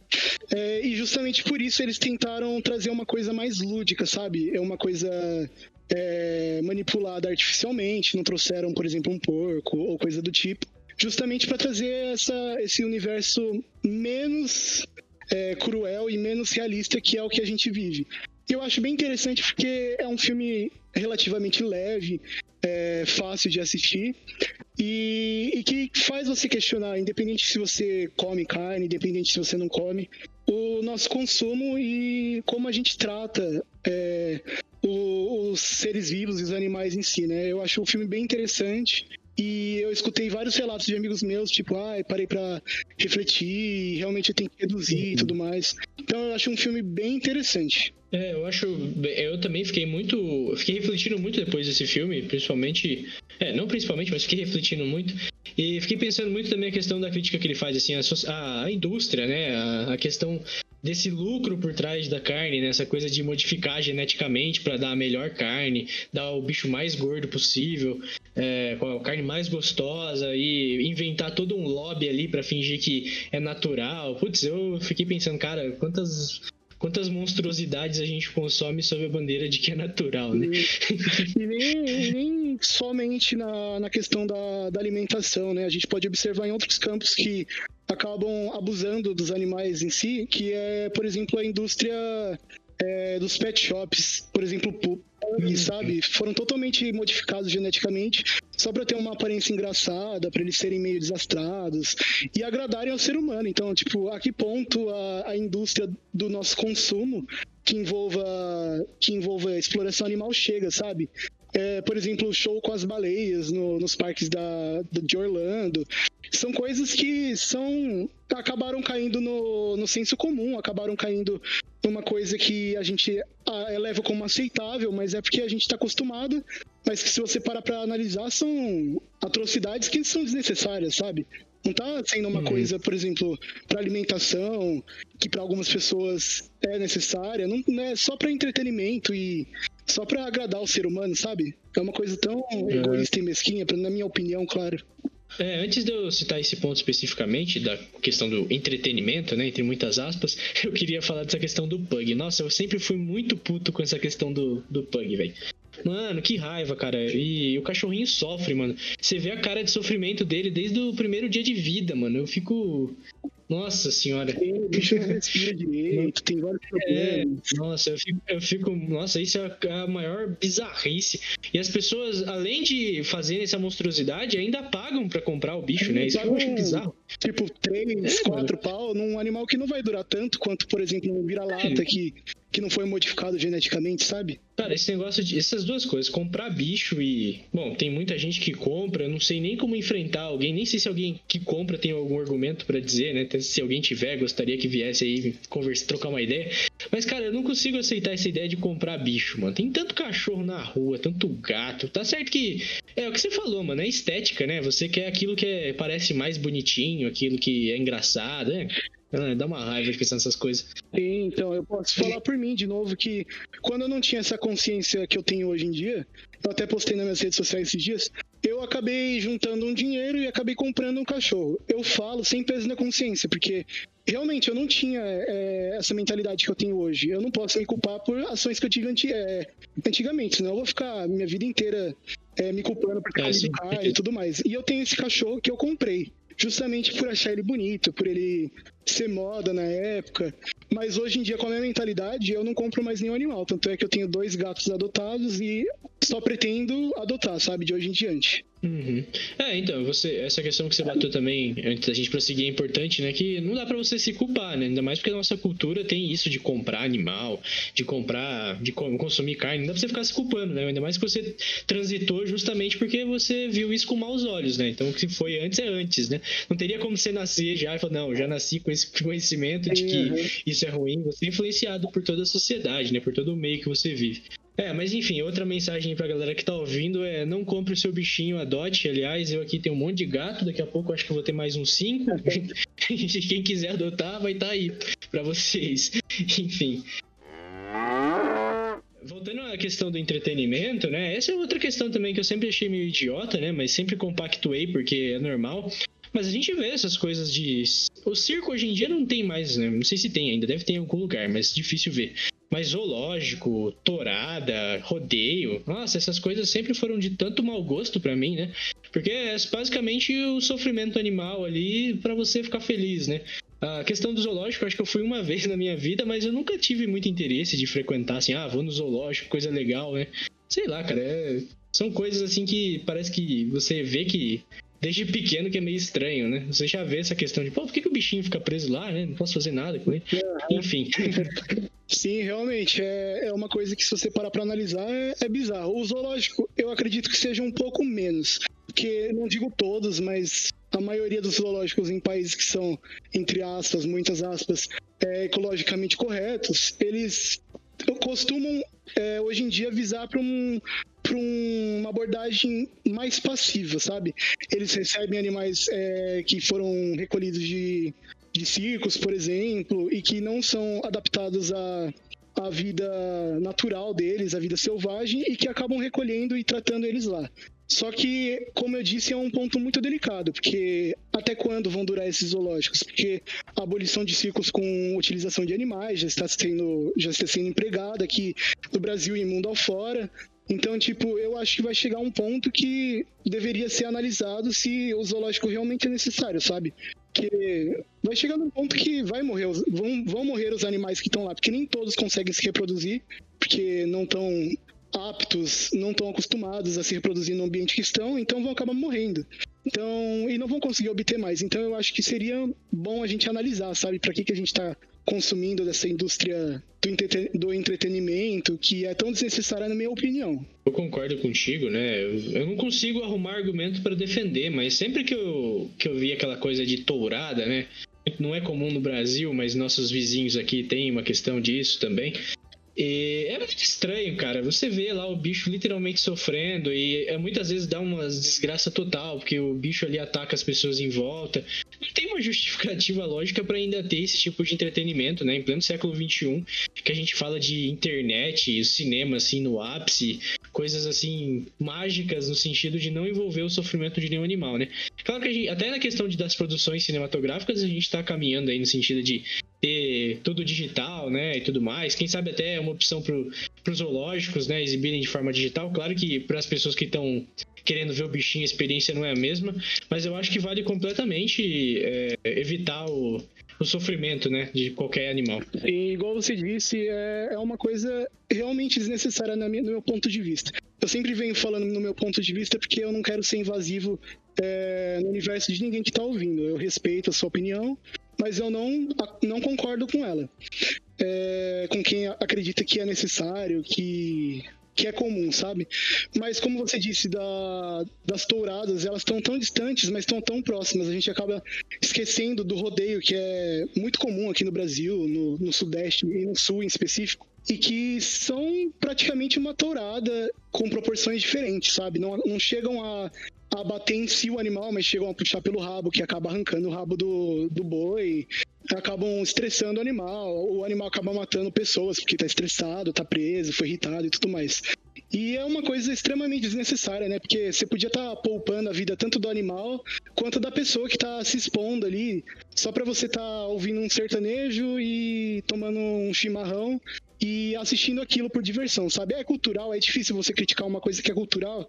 É, e justamente por isso eles tentaram trazer uma coisa mais lúdica, sabe? É uma coisa... É, manipulada artificialmente, não trouxeram, por exemplo, um porco ou coisa do tipo, justamente para trazer essa, esse universo menos é, cruel e menos realista que é o que a gente vive. Eu acho bem interessante porque é um filme relativamente leve, é, fácil de assistir e, e que faz você questionar, independente se você come carne, independente se você não come, o nosso consumo e como a gente trata é, os seres vivos e os animais em si, né? Eu acho o filme bem interessante e eu escutei vários relatos de amigos meus, tipo, ah, parei pra refletir, realmente eu tenho que reduzir e tudo mais. Então eu acho um filme bem interessante. É, eu acho... Eu também fiquei muito... Fiquei refletindo muito depois desse filme, principalmente... É, não principalmente, mas fiquei refletindo muito. E fiquei pensando muito também a questão da crítica que ele faz, assim, a, a indústria, né? A, a questão desse lucro por trás da carne, né? Essa coisa de modificar geneticamente para dar a melhor carne, dar o bicho mais gordo possível, é, com a carne mais gostosa e inventar todo um lobby ali para fingir que é natural. Putz, eu fiquei pensando, cara, quantas... Quantas monstruosidades a gente consome sob a bandeira de que é natural, né? E, e nem, nem somente na, na questão da, da alimentação, né? A gente pode observar em outros campos que acabam abusando dos animais em si, que é, por exemplo, a indústria é, dos pet shops, por exemplo, e, sabe? Foram totalmente modificados geneticamente só para ter uma aparência engraçada, para eles serem meio desastrados e agradarem ao ser humano. Então, tipo, a que ponto a, a indústria do nosso consumo que envolva, que envolva exploração animal chega, sabe? É, por exemplo, o show com as baleias no, nos parques da, de Orlando. São coisas que são, acabaram caindo no, no senso comum, acabaram caindo numa coisa que a gente leva como aceitável, mas é porque a gente está acostumado, mas que se você parar para analisar, são atrocidades que são desnecessárias, sabe? Não tá sendo uma hum. coisa, por exemplo, para alimentação, que para algumas pessoas é necessária, não, não é só para entretenimento e só para agradar o ser humano, sabe? É uma coisa tão é. egoísta e mesquinha, na minha opinião, claro. É, antes de eu citar esse ponto especificamente, da questão do entretenimento, né, entre muitas aspas, eu queria falar dessa questão do Pug. Nossa, eu sempre fui muito puto com essa questão do, do Pug, velho. Mano, que raiva, cara. E o cachorrinho sofre, mano. Você vê a cara de sofrimento dele desde o primeiro dia de vida, mano. Eu fico... Nossa senhora. O bicho não respira direito, tem vários problemas. É, nossa, eu fico, eu fico... Nossa, isso é a maior bizarrice. E as pessoas, além de fazerem essa monstruosidade, ainda pagam pra comprar o bicho, né? Isso eu acho bizarro. Tipo, três, é, quatro mano. pau num animal que não vai durar tanto quanto, por exemplo, um vira-lata é. que... que não foi modificado geneticamente, sabe? Cara, esse negócio de... Essas duas coisas, comprar bicho e... Bom, tem muita gente que compra, eu não sei nem como enfrentar alguém, nem sei se alguém que compra tem algum argumento pra dizer, né? Se alguém tiver, gostaria que viesse aí conversa, trocar uma ideia. Mas, cara, eu não consigo aceitar essa ideia de comprar bicho, mano. Tem tanto cachorro na rua, tanto gato. Tá certo que... É o que você falou, mano, é estética, né? Você quer aquilo que é, parece mais bonitinho, aquilo que é engraçado, né? Ah, dá uma raiva de pensar nessas coisas. Sim, então, eu posso falar por mim de novo que quando eu não tinha essa consciência que eu tenho hoje em dia, eu até postei nas minhas redes sociais esses dias, eu acabei juntando um dinheiro e acabei comprando um cachorro. Eu falo sem peso na consciência, porque realmente eu não tinha é, essa mentalidade que eu tenho hoje. Eu não posso me culpar por ações que eu tive anti, é, antigamente, senão eu vou ficar minha vida inteira é, me culpando por causa de carne e tudo mais. E eu tenho esse cachorro que eu comprei. Justamente por achar ele bonito, por ele ser moda na época. Mas hoje em dia, com a minha mentalidade, eu não compro mais nenhum animal. Tanto é que eu tenho dois gatos adotados e só pretendo adotar, sabe? De hoje em diante. Uhum. É, então, você, essa questão que você bateu também, antes da gente prosseguir, é importante, né? Que não dá pra você se culpar, né? Ainda mais porque a nossa cultura tem isso de comprar animal, de comprar, de consumir carne. Não dá pra você ficar se culpando, né? Ainda mais que você transitou justamente porque você viu isso com maus olhos, né? Então, o que foi antes é antes, né? Não teria como você nascer já e falar, não, já nasci com esse conhecimento de que isso é ruim. Você é influenciado por toda a sociedade, né? Por todo o meio que você vive. É, mas enfim, outra mensagem pra galera que tá ouvindo é: não compre o seu bichinho, adote. Aliás, eu aqui tenho um monte de gato, daqui a pouco eu acho que eu vou ter mais uns cinco. Quem quiser adotar, vai estar aí pra vocês. Enfim. Voltando à questão do entretenimento, né? Essa é outra questão também que eu sempre achei meio idiota, né? Mas sempre compactuei porque é normal. Mas a gente vê essas coisas de... O circo hoje em dia não tem mais, né? Não sei se tem ainda, deve ter em algum lugar, mas difícil ver. Mas zoológico, tourada, rodeio... Nossa, essas coisas sempre foram de tanto mau gosto pra mim, né? Porque é basicamente o sofrimento animal ali pra você ficar feliz, né? A questão do zoológico, acho que eu fui uma vez na minha vida, mas eu nunca tive muito interesse de frequentar, assim... Ah, vou no zoológico, coisa legal, né? Sei lá, cara, é... são coisas assim que parece que você vê que... Desde pequeno que é meio estranho, né? Você já vê essa questão de, pô, por que, que o bichinho fica preso lá, né? Não posso fazer nada com ele. É, enfim. Sim, realmente, é, é uma coisa que se você parar pra analisar, é, é bizarro. O zoológico, eu acredito que seja um pouco menos. Porque, não digo todos, mas a maioria dos zoológicos em países que são, entre aspas, muitas aspas, é, ecologicamente corretos, eles costumam, é, hoje em dia, visar pra um... para uma abordagem mais passiva, sabe? Eles recebem animais é, que foram recolhidos de, de circos, por exemplo, e que não são adaptados à, à vida natural deles, à vida selvagem, e que acabam recolhendo e tratando eles lá. Só que, como eu disse, é um ponto muito delicado, porque até quando vão durar esses zoológicos? Porque a abolição de circos com utilização de animais já está sendo, já está sendo empregada aqui no Brasil e mundo afora. Então, tipo, eu acho que vai chegar um ponto que deveria ser analisado se o zoológico realmente é necessário, sabe? Porque vai chegar num ponto que vai morrer, vão, vão morrer os animais que estão lá, porque nem todos conseguem se reproduzir, porque não estão aptos, não estão acostumados a se reproduzir no ambiente que estão, então vão acabar morrendo. Então, e não vão conseguir obter mais. Então, eu acho que seria bom a gente analisar, sabe? Pra que, que a gente tá consumindo dessa indústria do, entreten- do entretenimento, que é tão desnecessária na minha opinião. Eu concordo contigo, né? Eu não consigo arrumar argumento para defender, mas sempre que eu, que eu vi aquela coisa de tourada, né? Não é comum no Brasil, mas nossos vizinhos aqui têm uma questão disso também. E é muito estranho, cara. Você vê lá o bicho literalmente sofrendo e muitas vezes dá uma desgraça total, porque o bicho ali ataca as pessoas em volta. Não tem uma justificativa lógica pra ainda ter esse tipo de entretenimento, né? Em pleno século vinte e um, que a gente fala de internet, cinema, assim, no ápice, coisas, assim, mágicas no sentido de não envolver o sofrimento de nenhum animal, né? Claro que a gente, até na questão de, das produções cinematográficas, a gente tá caminhando aí no sentido de ter tudo digital, né, e tudo mais. Quem sabe até uma opção para os zoológicos, né, exibirem de forma digital. Claro que para as pessoas que estão querendo ver o bichinho, a experiência não é a mesma, mas eu acho que vale completamente é, evitar o, o sofrimento, né, de qualquer animal. E igual você disse, é, é uma coisa realmente desnecessária na minha, no meu ponto de vista. Eu sempre venho falando no meu ponto de vista porque eu não quero ser invasivo é, no universo de ninguém que está ouvindo. Eu respeito a sua opinião, mas eu não, não concordo com ela, é, com quem acredita que é necessário, que, que é comum, sabe? Mas como você disse, da, das touradas, elas estão tão distantes, mas estão tão próximas. A gente acaba esquecendo do rodeio, que é muito comum aqui no Brasil, no, no Sudeste e no Sul em específico, e que são praticamente uma tourada com proporções diferentes, sabe? Não, não chegam a... a bater em si o animal, mas chegam a puxar pelo rabo, que acaba arrancando o rabo do, do boi, acabam estressando o animal, o animal acaba matando pessoas porque tá estressado, tá preso, foi irritado e tudo mais. E é uma coisa extremamente desnecessária, né? Porque você podia estar tá poupando a vida tanto do animal quanto da pessoa que tá se expondo ali, só pra você estar tá ouvindo um sertanejo e tomando um chimarrão e assistindo aquilo por diversão, sabe? É cultural, é difícil você criticar uma coisa que é cultural,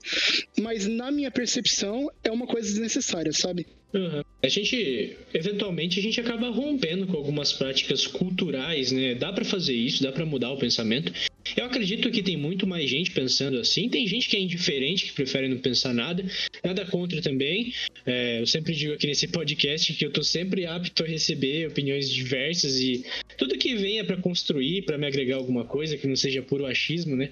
mas na minha percepção é uma coisa desnecessária, sabe? Uhum. A gente, eventualmente, a gente acaba rompendo com algumas práticas culturais, né? Dá pra fazer isso, dá pra mudar o pensamento. Eu acredito que tem muito mais gente pensando assim. Tem gente que é indiferente, que prefere não pensar nada. Nada contra também. É, eu sempre digo aqui nesse podcast que eu tô sempre apto a receber opiniões diversas e tudo que venha para construir, para me agregar alguma coisa, que não seja puro achismo, né?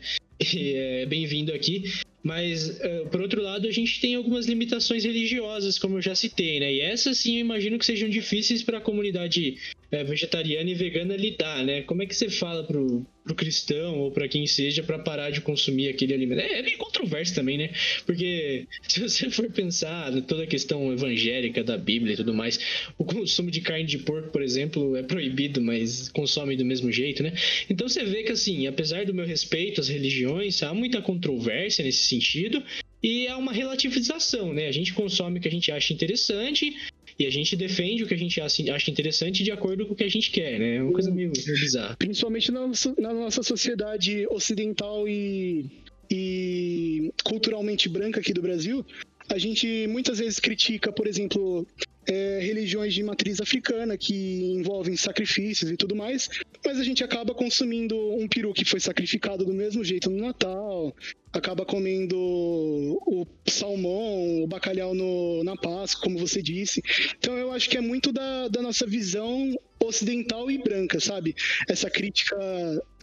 E é bem-vindo aqui. Mas, uh, por outro lado, a gente tem algumas limitações religiosas, como eu já citei, né? E essas, sim, eu imagino que sejam difíceis para a comunidade uh, vegetariana e vegana lidar, né? Como é que você fala pro, pro cristão ou para quem seja para parar de consumir aquele alimento? É, é meio controverso também, né? Porque se você for pensar em toda a questão evangélica da Bíblia e tudo mais, o consumo de carne de porco, por exemplo, é proibido, mas consomem do mesmo jeito, né? Então você vê que, assim, apesar do meu respeito às religiões, há muita controvérsia nesse sentido, e é uma relativização, né? A gente consome o que a gente acha interessante e a gente defende o que a gente acha interessante de acordo com o que a gente quer, né? É uma coisa meio bizarra. Principalmente na nossa, na nossa sociedade ocidental e, e culturalmente branca aqui do Brasil, a gente muitas vezes critica, por exemplo, é, religiões de matriz africana que envolvem sacrifícios e tudo mais, mas a gente acaba consumindo um peru que foi sacrificado do mesmo jeito no Natal, acaba comendo o salmão, o bacalhau no, na Páscoa, como você disse. Então eu acho que é muito da, da nossa visão ocidental e branca, sabe? Essa crítica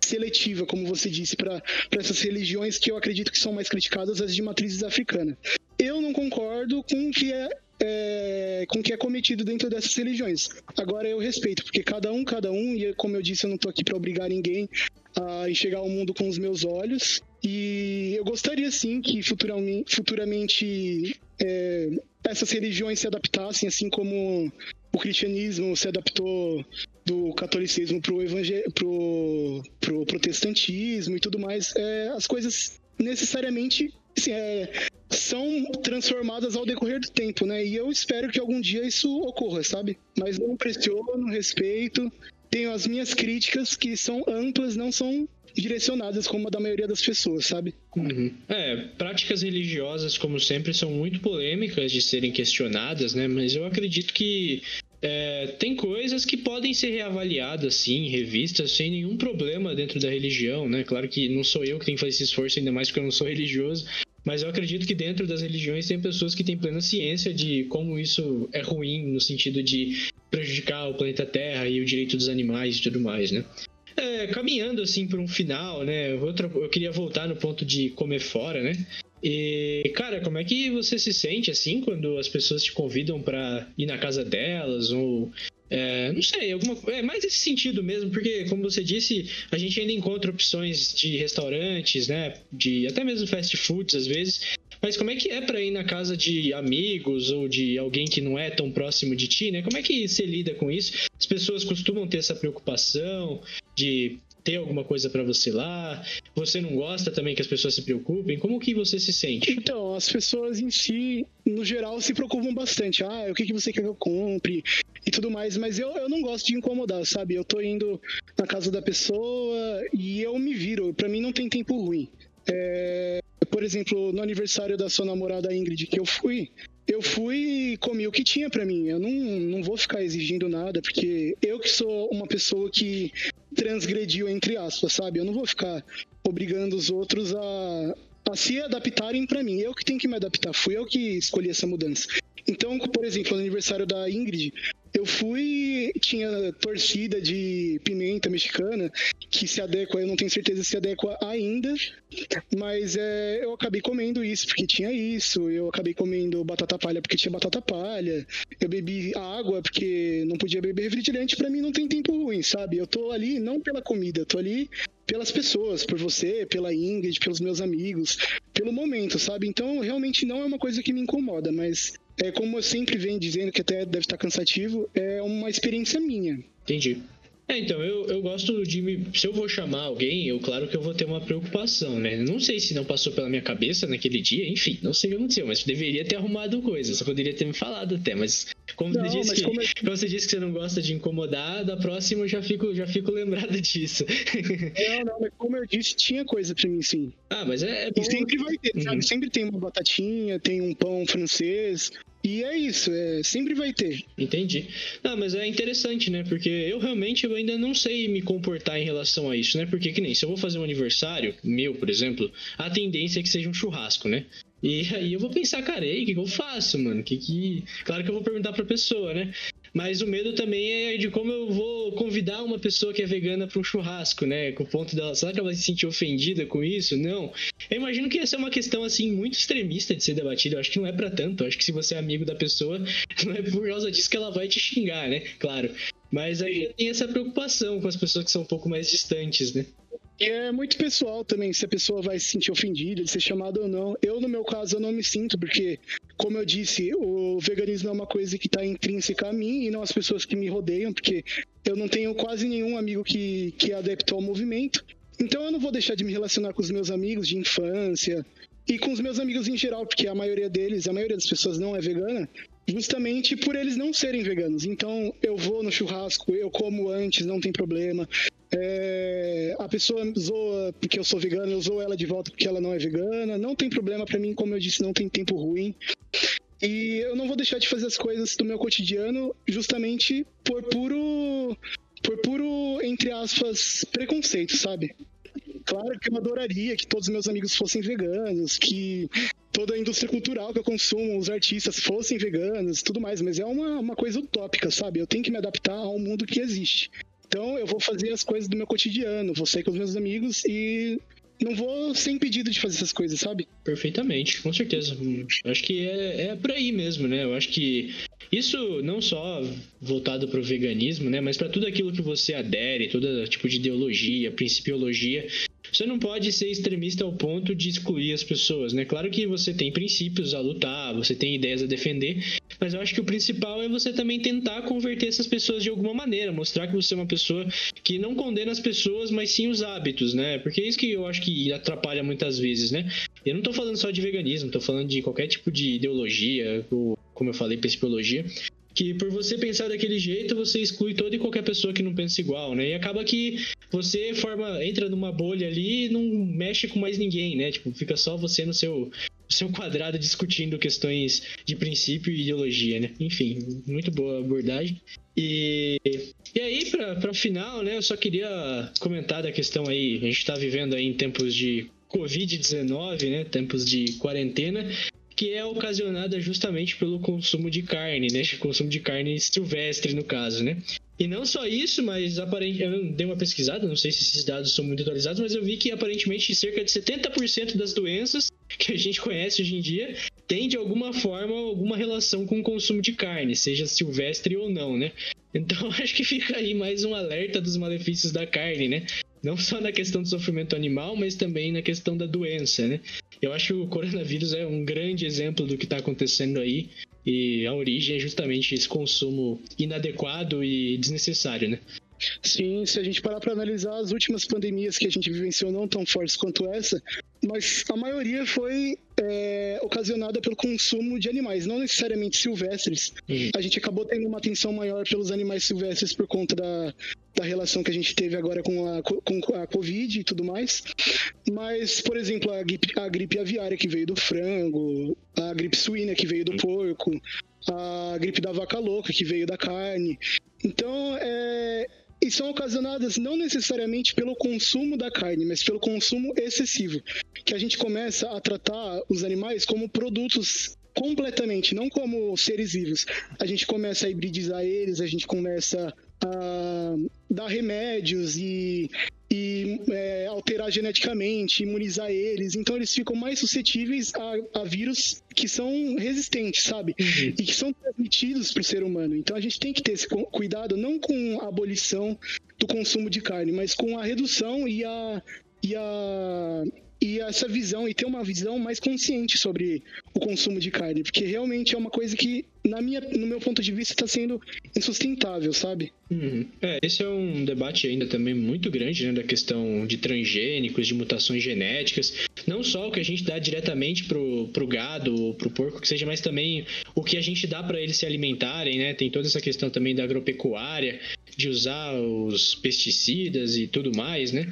seletiva, como você disse, para essas religiões que eu acredito que são mais criticadas, as de matrizes africanas. Eu não concordo com o que é, é, com o que é cometido dentro dessas religiões. Agora eu respeito, porque cada um, cada um, e como eu disse, eu não estou aqui para obrigar ninguém a enxergar o mundo com os meus olhos. E eu gostaria, sim, que futuramente, futuramente é, essas religiões se adaptassem, assim como o cristianismo se adaptou do catolicismo para o evangel... pro, pro protestantismo e tudo mais. É, as coisas necessariamente assim, é, são transformadas ao decorrer do tempo, né? E eu espero que algum dia isso ocorra, sabe? Mas não pressiono, respeito. Tenho as minhas críticas, que são amplas, não são direcionadas como a da maioria das pessoas, sabe? Uhum. É, práticas religiosas, como sempre, são muito polêmicas de serem questionadas, né? Mas eu acredito que é, tem coisas que podem ser reavaliadas, sim, revistas, sem nenhum problema dentro da religião, né? Claro que não sou eu que tenho que fazer esse esforço, ainda mais porque eu não sou religioso, mas eu acredito que dentro das religiões tem pessoas que têm plena ciência de como isso é ruim, no sentido de prejudicar o planeta Terra e o direito dos animais e tudo mais, né? É, caminhando assim para um final, né? Eu, vou tra- eu queria voltar no ponto de comer fora, né? E, cara, como é que você se sente assim quando as pessoas te convidam para ir na casa delas ou é, não sei, alguma, é mais esse sentido mesmo, porque como você disse, a gente ainda encontra opções de restaurantes, né? De até mesmo fast foods às vezes. Mas como é que é para ir na casa de amigos ou de alguém que não é tão próximo de ti, né? Como é que você lida com isso? As pessoas costumam ter essa preocupação de ter alguma coisa para você lá? Você não gosta também que as pessoas se preocupem? Como que você se sente? Então, as pessoas em si, no geral, se preocupam bastante. Ah, o que, que você quer que eu compre? E tudo mais. Mas eu, eu não gosto de incomodar, sabe? Eu tô indo na casa da pessoa e eu me viro. Para mim não tem tempo ruim. É... Por exemplo, no aniversário da sua namorada Ingrid, que eu fui, eu fui e comi o que tinha pra mim. Eu não, não vou ficar exigindo nada, porque eu que sou uma pessoa que transgrediu, entre aspas, sabe? Eu não vou ficar obrigando os outros a, a se adaptarem pra mim. Eu que tenho que me adaptar, fui eu que escolhi essa mudança. Então, por exemplo, no aniversário da Ingrid, eu fui, tinha torcida de pimenta mexicana, que se adequa, eu não tenho certeza se adequa ainda, mas é, eu acabei comendo isso porque tinha isso, eu acabei comendo batata palha porque tinha batata palha, eu bebi água porque não podia beber refrigerante. Pra mim não tem tempo ruim, sabe? Eu tô ali não pela comida, eu tô ali pelas pessoas, por você, pela Ingrid, pelos meus amigos, pelo momento, sabe? Então realmente não é uma coisa que me incomoda, mas... É, como eu sempre venho dizendo, que até deve estar cansativo, é uma experiência minha. Entendi. É, então, eu, eu gosto de me... Se eu vou chamar alguém, eu claro que eu vou ter uma preocupação, né? Não sei se não passou pela minha cabeça naquele dia, enfim, não sei o que aconteceu, mas deveria ter arrumado coisa, só poderia ter me falado até, mas... Como, não, você, disse mas que, como é... você disse que você não gosta de incomodar, da próxima eu já fico, já fico lembrado disso. Não, não, mas como eu disse, tinha coisa pra mim, sim. Ah, mas é, é bom... E sempre vai ter, sabe? Uhum. Sempre tem uma batatinha, tem um pão francês... E é isso, é, sempre vai ter. Entendi. Ah, mas é interessante, né? Porque eu realmente eu ainda não sei me comportar em relação a isso, né? Porque que nem, se eu vou fazer um aniversário meu, por exemplo, a tendência é que seja um churrasco, né? E aí eu vou pensar, cara, aí, o que, que eu faço, mano? Que que... Claro que eu vou perguntar pra pessoa, né? Mas o medo também é de como eu vou convidar uma pessoa que é vegana para um churrasco, né? Com o ponto dela, será que ela vai se sentir ofendida com isso? Não. Eu imagino que essa é uma questão, assim, muito extremista de ser debatida. Eu acho que não é para tanto. Eu acho que se você é amigo da pessoa, não é por causa disso que ela vai te xingar, né? Claro. Mas aí tem essa preocupação com as pessoas que são um pouco mais distantes, né? E é muito pessoal também, se a pessoa vai se sentir ofendida, de ser chamada ou não. Eu, no meu caso, eu não me sinto, porque, como eu disse, o veganismo é uma coisa que está intrínseca a mim e não as pessoas que me rodeiam, porque eu não tenho quase nenhum amigo que, que é adepto ao movimento. Então eu não vou deixar de me relacionar com os meus amigos de infância e com os meus amigos em geral, porque a maioria deles, a maioria das pessoas não é vegana, justamente por eles não serem veganos. Então eu vou no churrasco, eu como antes, não tem problema. É, a pessoa zoa porque eu sou vegano, eu zoo ela de volta porque ela não é vegana. Não tem problema pra mim, como eu disse, não tem tempo ruim. E eu não vou deixar de fazer as coisas do meu cotidiano justamente por puro, por puro, entre aspas, preconceito, sabe? Claro que eu adoraria que todos os meus amigos fossem veganos, que toda a indústria cultural que eu consumo, os artistas fossem veganos e tudo mais, mas é uma, uma coisa utópica, sabe? Eu tenho que me adaptar ao mundo que existe. Então eu vou fazer as coisas do meu cotidiano, vou sair com os meus amigos e não vou ser impedido de fazer essas coisas, sabe? Perfeitamente, com certeza. Acho que é, é por aí mesmo, né? Eu acho que isso não só voltado para o veganismo, né? Mas para tudo aquilo que você adere, todo tipo de ideologia, principiologia. Você não pode ser extremista ao ponto de excluir as pessoas, né? Claro que você tem princípios a lutar, você tem ideias a defender, mas eu acho que o principal é você também tentar converter essas pessoas de alguma maneira, mostrar que você é uma pessoa que não condena as pessoas, mas sim os hábitos, né? Porque é isso que eu acho que atrapalha muitas vezes, né? Eu não tô falando só de veganismo, tô falando de qualquer tipo de ideologia, ou, como eu falei, principiologia. Que por você pensar daquele jeito, você exclui toda e qualquer pessoa que não pensa igual, né? E acaba que você forma, entra numa bolha ali e não mexe com mais ninguém, né? Tipo, fica só você no seu, seu quadrado discutindo questões de princípio e ideologia, né? Enfim, muito boa abordagem. E, e aí, pra, pra final, né? Eu só queria comentar da questão aí. A gente tá vivendo aí em tempos de covid dezenove, né? Tempos de quarentena, que é ocasionada justamente pelo consumo de carne, né? Consumo de carne silvestre, no caso, né? E não só isso, mas aparentemente... Eu dei uma pesquisada, não sei se esses dados são muito atualizados, mas eu vi que aparentemente cerca de setenta por cento das doenças que a gente conhece hoje em dia tem de alguma forma alguma relação com o consumo de carne, seja silvestre ou não, né? Então acho que fica aí mais um alerta dos malefícios da carne, né? Não só na questão do sofrimento animal, mas também na questão da doença, né? Eu acho que o coronavírus é um grande exemplo do que está acontecendo aí, e a origem é justamente esse consumo inadequado e desnecessário, né? Sim, se a gente parar para analisar as últimas pandemias que a gente vivenciou, não tão fortes quanto essa, mas a maioria foi é, ocasionada pelo consumo de animais, não necessariamente silvestres. Uhum. A gente acabou tendo uma atenção maior pelos animais silvestres por conta da... da relação que a gente teve agora com a, com a Covid e tudo mais. Mas, por exemplo, a gripe, a gripe aviária que veio do frango, a gripe suína que veio do porco, a gripe da vaca louca que veio da carne. Então, é, e são ocasionadas não necessariamente pelo consumo da carne, mas pelo consumo excessivo, que a gente começa a tratar os animais como produtos completamente, não como seres vivos. A gente começa a hibridizar eles, a gente começa... a dar remédios e, e é, alterar geneticamente, imunizar eles. Então eles ficam mais suscetíveis a, a vírus que são resistentes, sabe? Uhum. E que são transmitidos para o ser humano. Então a gente tem que ter esse cuidado, não com a abolição do consumo de carne, mas com a redução e a... E a... E essa visão, e ter uma visão mais consciente sobre o consumo de carne, porque realmente é uma coisa que, na minha, no meu ponto de vista, está sendo insustentável, sabe? Uhum. É, esse é um debate ainda também muito grande, né, da questão de transgênicos, de mutações genéticas, não só o que a gente dá diretamente pro, pro gado, pro porco, que seja, mas também o que a gente dá para eles se alimentarem, né? Tem toda essa questão também da agropecuária, de usar os pesticidas e tudo mais, né?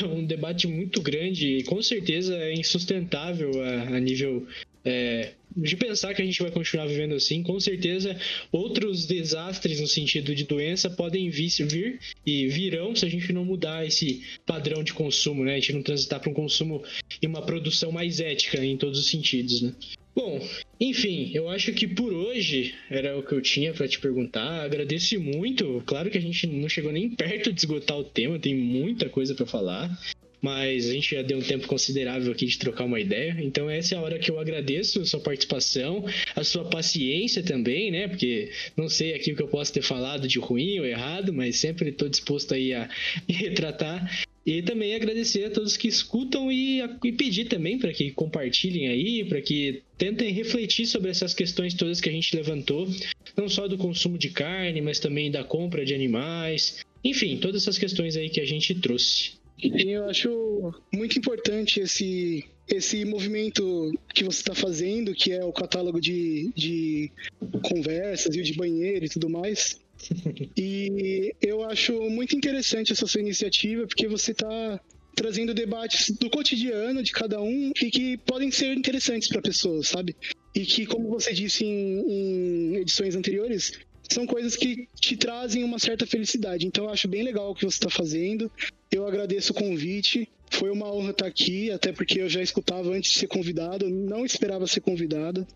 É um debate muito grande e com certeza é insustentável a, a nível é, de pensar que a gente vai continuar vivendo assim. Com certeza, outros desastres no sentido de doença podem vir, vir e virão se a gente não mudar esse padrão de consumo, né? A gente não transitar para um consumo e uma produção mais ética em todos os sentidos, né? Bom, enfim, eu acho que por hoje era o que eu tinha para te perguntar. Agradeço muito. Claro que a gente não chegou nem perto de esgotar o tema, tem muita coisa para falar. Mas a gente já deu um tempo considerável aqui de trocar uma ideia. Então essa é a hora que eu agradeço a sua participação, a sua paciência também, né? Porque não sei aqui o que eu posso ter falado de ruim ou errado, mas sempre estou disposto aí a retratar. E também agradecer a todos que escutam e, a, e pedir também para que compartilhem aí, para que tentem refletir sobre essas questões todas que a gente levantou, não só do consumo de carne, mas também da compra de animais, enfim, todas essas questões aí que a gente trouxe. Eu acho muito importante esse, esse movimento que você está fazendo, que é o catálogo de, de conversas e o de banheiro e tudo mais. E eu acho muito interessante essa sua iniciativa, porque você está trazendo debates do cotidiano de cada um e que podem ser interessantes para pessoas, sabe? E que, como você disse em, em edições anteriores, são coisas que te trazem uma certa felicidade. Então eu acho bem legal o que você está fazendo. Eu agradeço o convite. Foi uma honra estar aqui, até porque eu já escutava antes de ser convidado, eu não esperava ser convidada.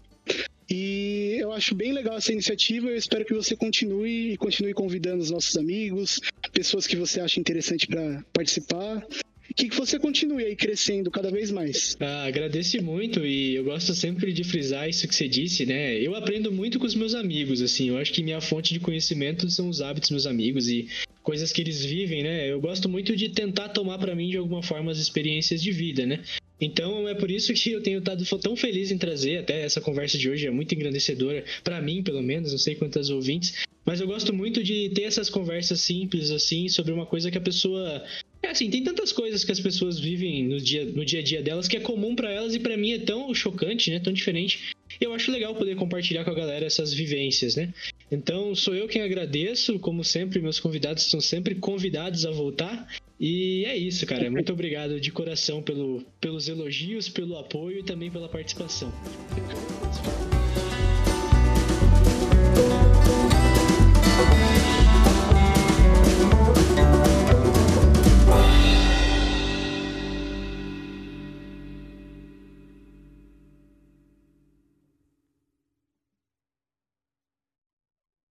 E eu acho bem legal essa iniciativa. Eu espero que você continue e continue convidando os nossos amigos, pessoas que você acha interessante para participar, que você continue aí crescendo cada vez mais. Ah, agradeço muito, e eu gosto sempre de frisar isso que você disse, né? Eu aprendo muito com os meus amigos, assim, eu acho que minha fonte de conhecimento são os hábitos dos meus amigos e coisas que eles vivem, né? Eu gosto muito de tentar tomar para mim, de alguma forma, as experiências de vida, né? Então é por isso que eu tenho estado tão feliz em trazer até essa conversa de hoje, é muito engrandecedora, para mim pelo menos, não sei quantas ouvintes, mas eu gosto muito de ter essas conversas simples assim, sobre uma coisa que a pessoa... É assim, tem tantas coisas que as pessoas vivem no dia, no dia a dia delas que é comum pra elas e pra mim é tão chocante, né, tão diferente. Eu acho legal poder compartilhar com a galera essas vivências, né? Então sou eu quem agradeço, como sempre, meus convidados são sempre convidados a voltar. E é isso, cara. Muito obrigado de coração pelo, pelos elogios, pelo apoio e também pela participação.